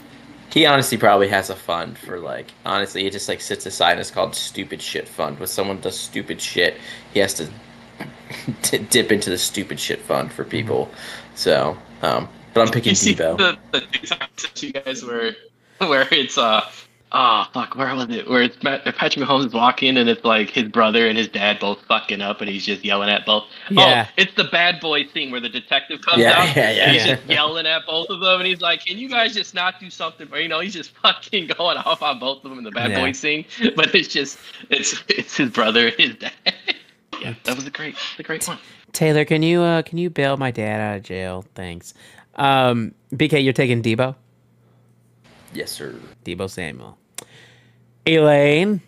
He honestly probably has a fund for, like, honestly, it just, like, sits aside and it's called Stupid Shit Fund. When someone does stupid shit, he has to d- dip into the Stupid Shit Fund for people. Mm-hmm. So, um... But I'm picking Deebo. The, the TikToks that you guys were where it's uh ah oh, fuck where was it where it's Patrick Mahomes walking and it's like his brother and his dad both fucking up and he's just yelling at both. Yeah. Oh, it's the bad boy scene where the detective comes yeah, out yeah, yeah, and he's yeah. just yelling at both of them and he's like, can you guys just not do something? Or, you know, he's just fucking going off on both of them in the bad yeah. boy scene. But it's just it's it's his brother and his dad. Yeah, that was a great a great one. Taylor, can you uh can you bail my dad out of jail? Thanks. Um, B K, you're taking Deebo? Yes, sir. Deebo Samuel. Elaine?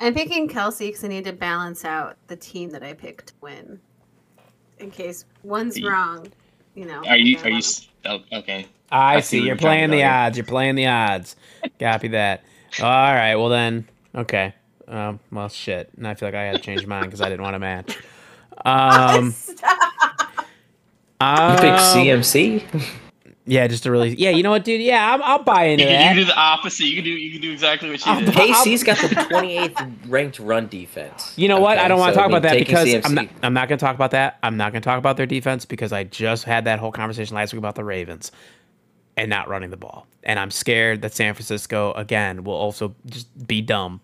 I'm picking Kelsey because I need to balance out the team that I picked to win. In case one's you, wrong, you know. Are you, are you, oh, okay. I, I see. see you're playing the odds. You're playing the odds. Copy that. All right. Well, then. Okay. Um, well, shit. Now I feel like I had to change mine because I didn't want to match. Um, um, you pick C M C? Yeah, just to really. Yeah, you know what, dude? Yeah, I'm, I'll buy into you can, that. You can do the opposite. You can do. You can do exactly what you did. K C's got the twenty-eighth ranked run defense. You know what? Okay, I don't want to so talk about that because I'm not, I'm not going to talk about that. I'm not going to talk about their defense because I just had that whole conversation last week about the Ravens and not running the ball. And I'm scared that San Francisco again will also just be dumb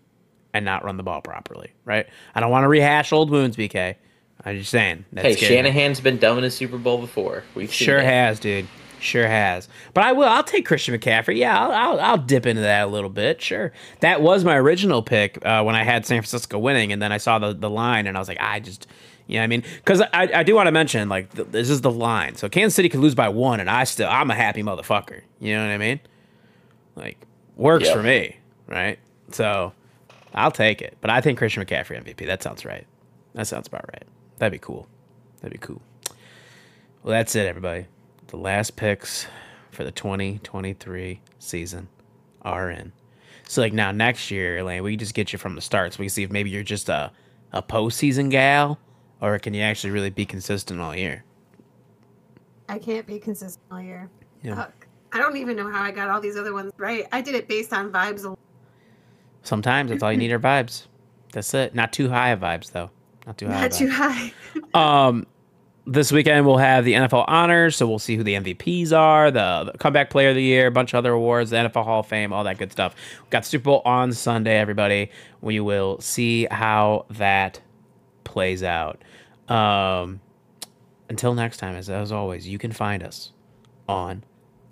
and not run the ball properly. Right? I don't want to rehash old wounds, B K. I'm just saying. That's hey, scary. Shanahan's been dumb in a Super Bowl before. We've seen sure that. has, dude. Sure has. But I will. I'll take Christian McCaffrey. Yeah, I'll, I'll, I'll dip into that a little bit. Sure. That was my original pick uh, when I had San Francisco winning, and then I saw the, the line, and I was like, I just, you know what I mean? Because I, I do want to mention, like, th- this is the line. So Kansas City could lose by one, and I still, I'm a happy motherfucker. You know what I mean? Like, works yep. for me, right? So I'll take it. But I think Christian McCaffrey M V P. That sounds right. That sounds about right. That'd be cool. That'd be cool. Well, that's it, everybody. The last picks for the twenty twenty-three season are in. So, like, now next year, Elaine, we can just get you from the start so we can see if maybe you're just a, a postseason gal or can you actually really be consistent all year? I can't be consistent all year. Yeah. Uh, I don't even know how I got all these other ones right. I did it based on vibes alone. Sometimes that's all you need are vibes. That's it. Not too high of vibes, though. Not too high. Not too high. um... This weekend, we'll have the N F L honors, so we'll see who the M V Ps are, the, the comeback player of the year, a bunch of other awards, the N F L Hall of Fame, all that good stuff. We've got Super Bowl on Sunday, everybody. We will see how that plays out. Um, until next time, as, as always, you can find us on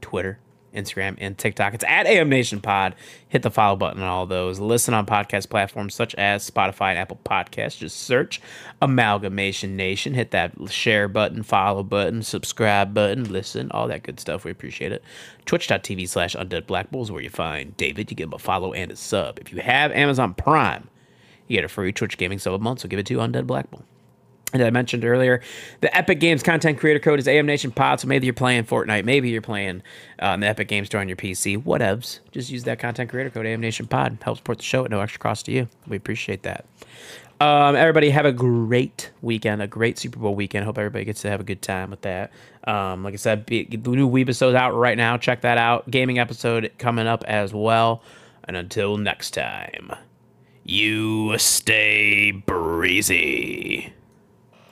Twitter, Instagram, and TikTok. It's at A M Nation Pod. Hit the follow button on all those. Listen on podcast platforms such as Spotify and Apple Podcasts. Just search Amalgamation Nation. Hit that share button, follow button, subscribe button, listen, all that good stuff. We appreciate it. Twitch.tv slash Undead Black Bull is where you find David. You give him a follow and a sub. If you have Amazon Prime, you get a free Twitch gaming sub a month, so give it to Undead Black Bull. And I mentioned earlier, the Epic Games content creator code is A M Nation Pod. So maybe you're playing Fortnite, maybe you're playing um, the Epic Games Store on your P C, whatevs. Just use that content creator code A M Nation Pod. Help support the show at no extra cost to you. We appreciate that. Um, everybody have a great weekend, a great Super Bowl weekend. Hope everybody gets to have a good time with that. Um, like I said, be, the new Weebisode's out right now. Check that out. Gaming episode coming up as well. And until next time, you stay breezy.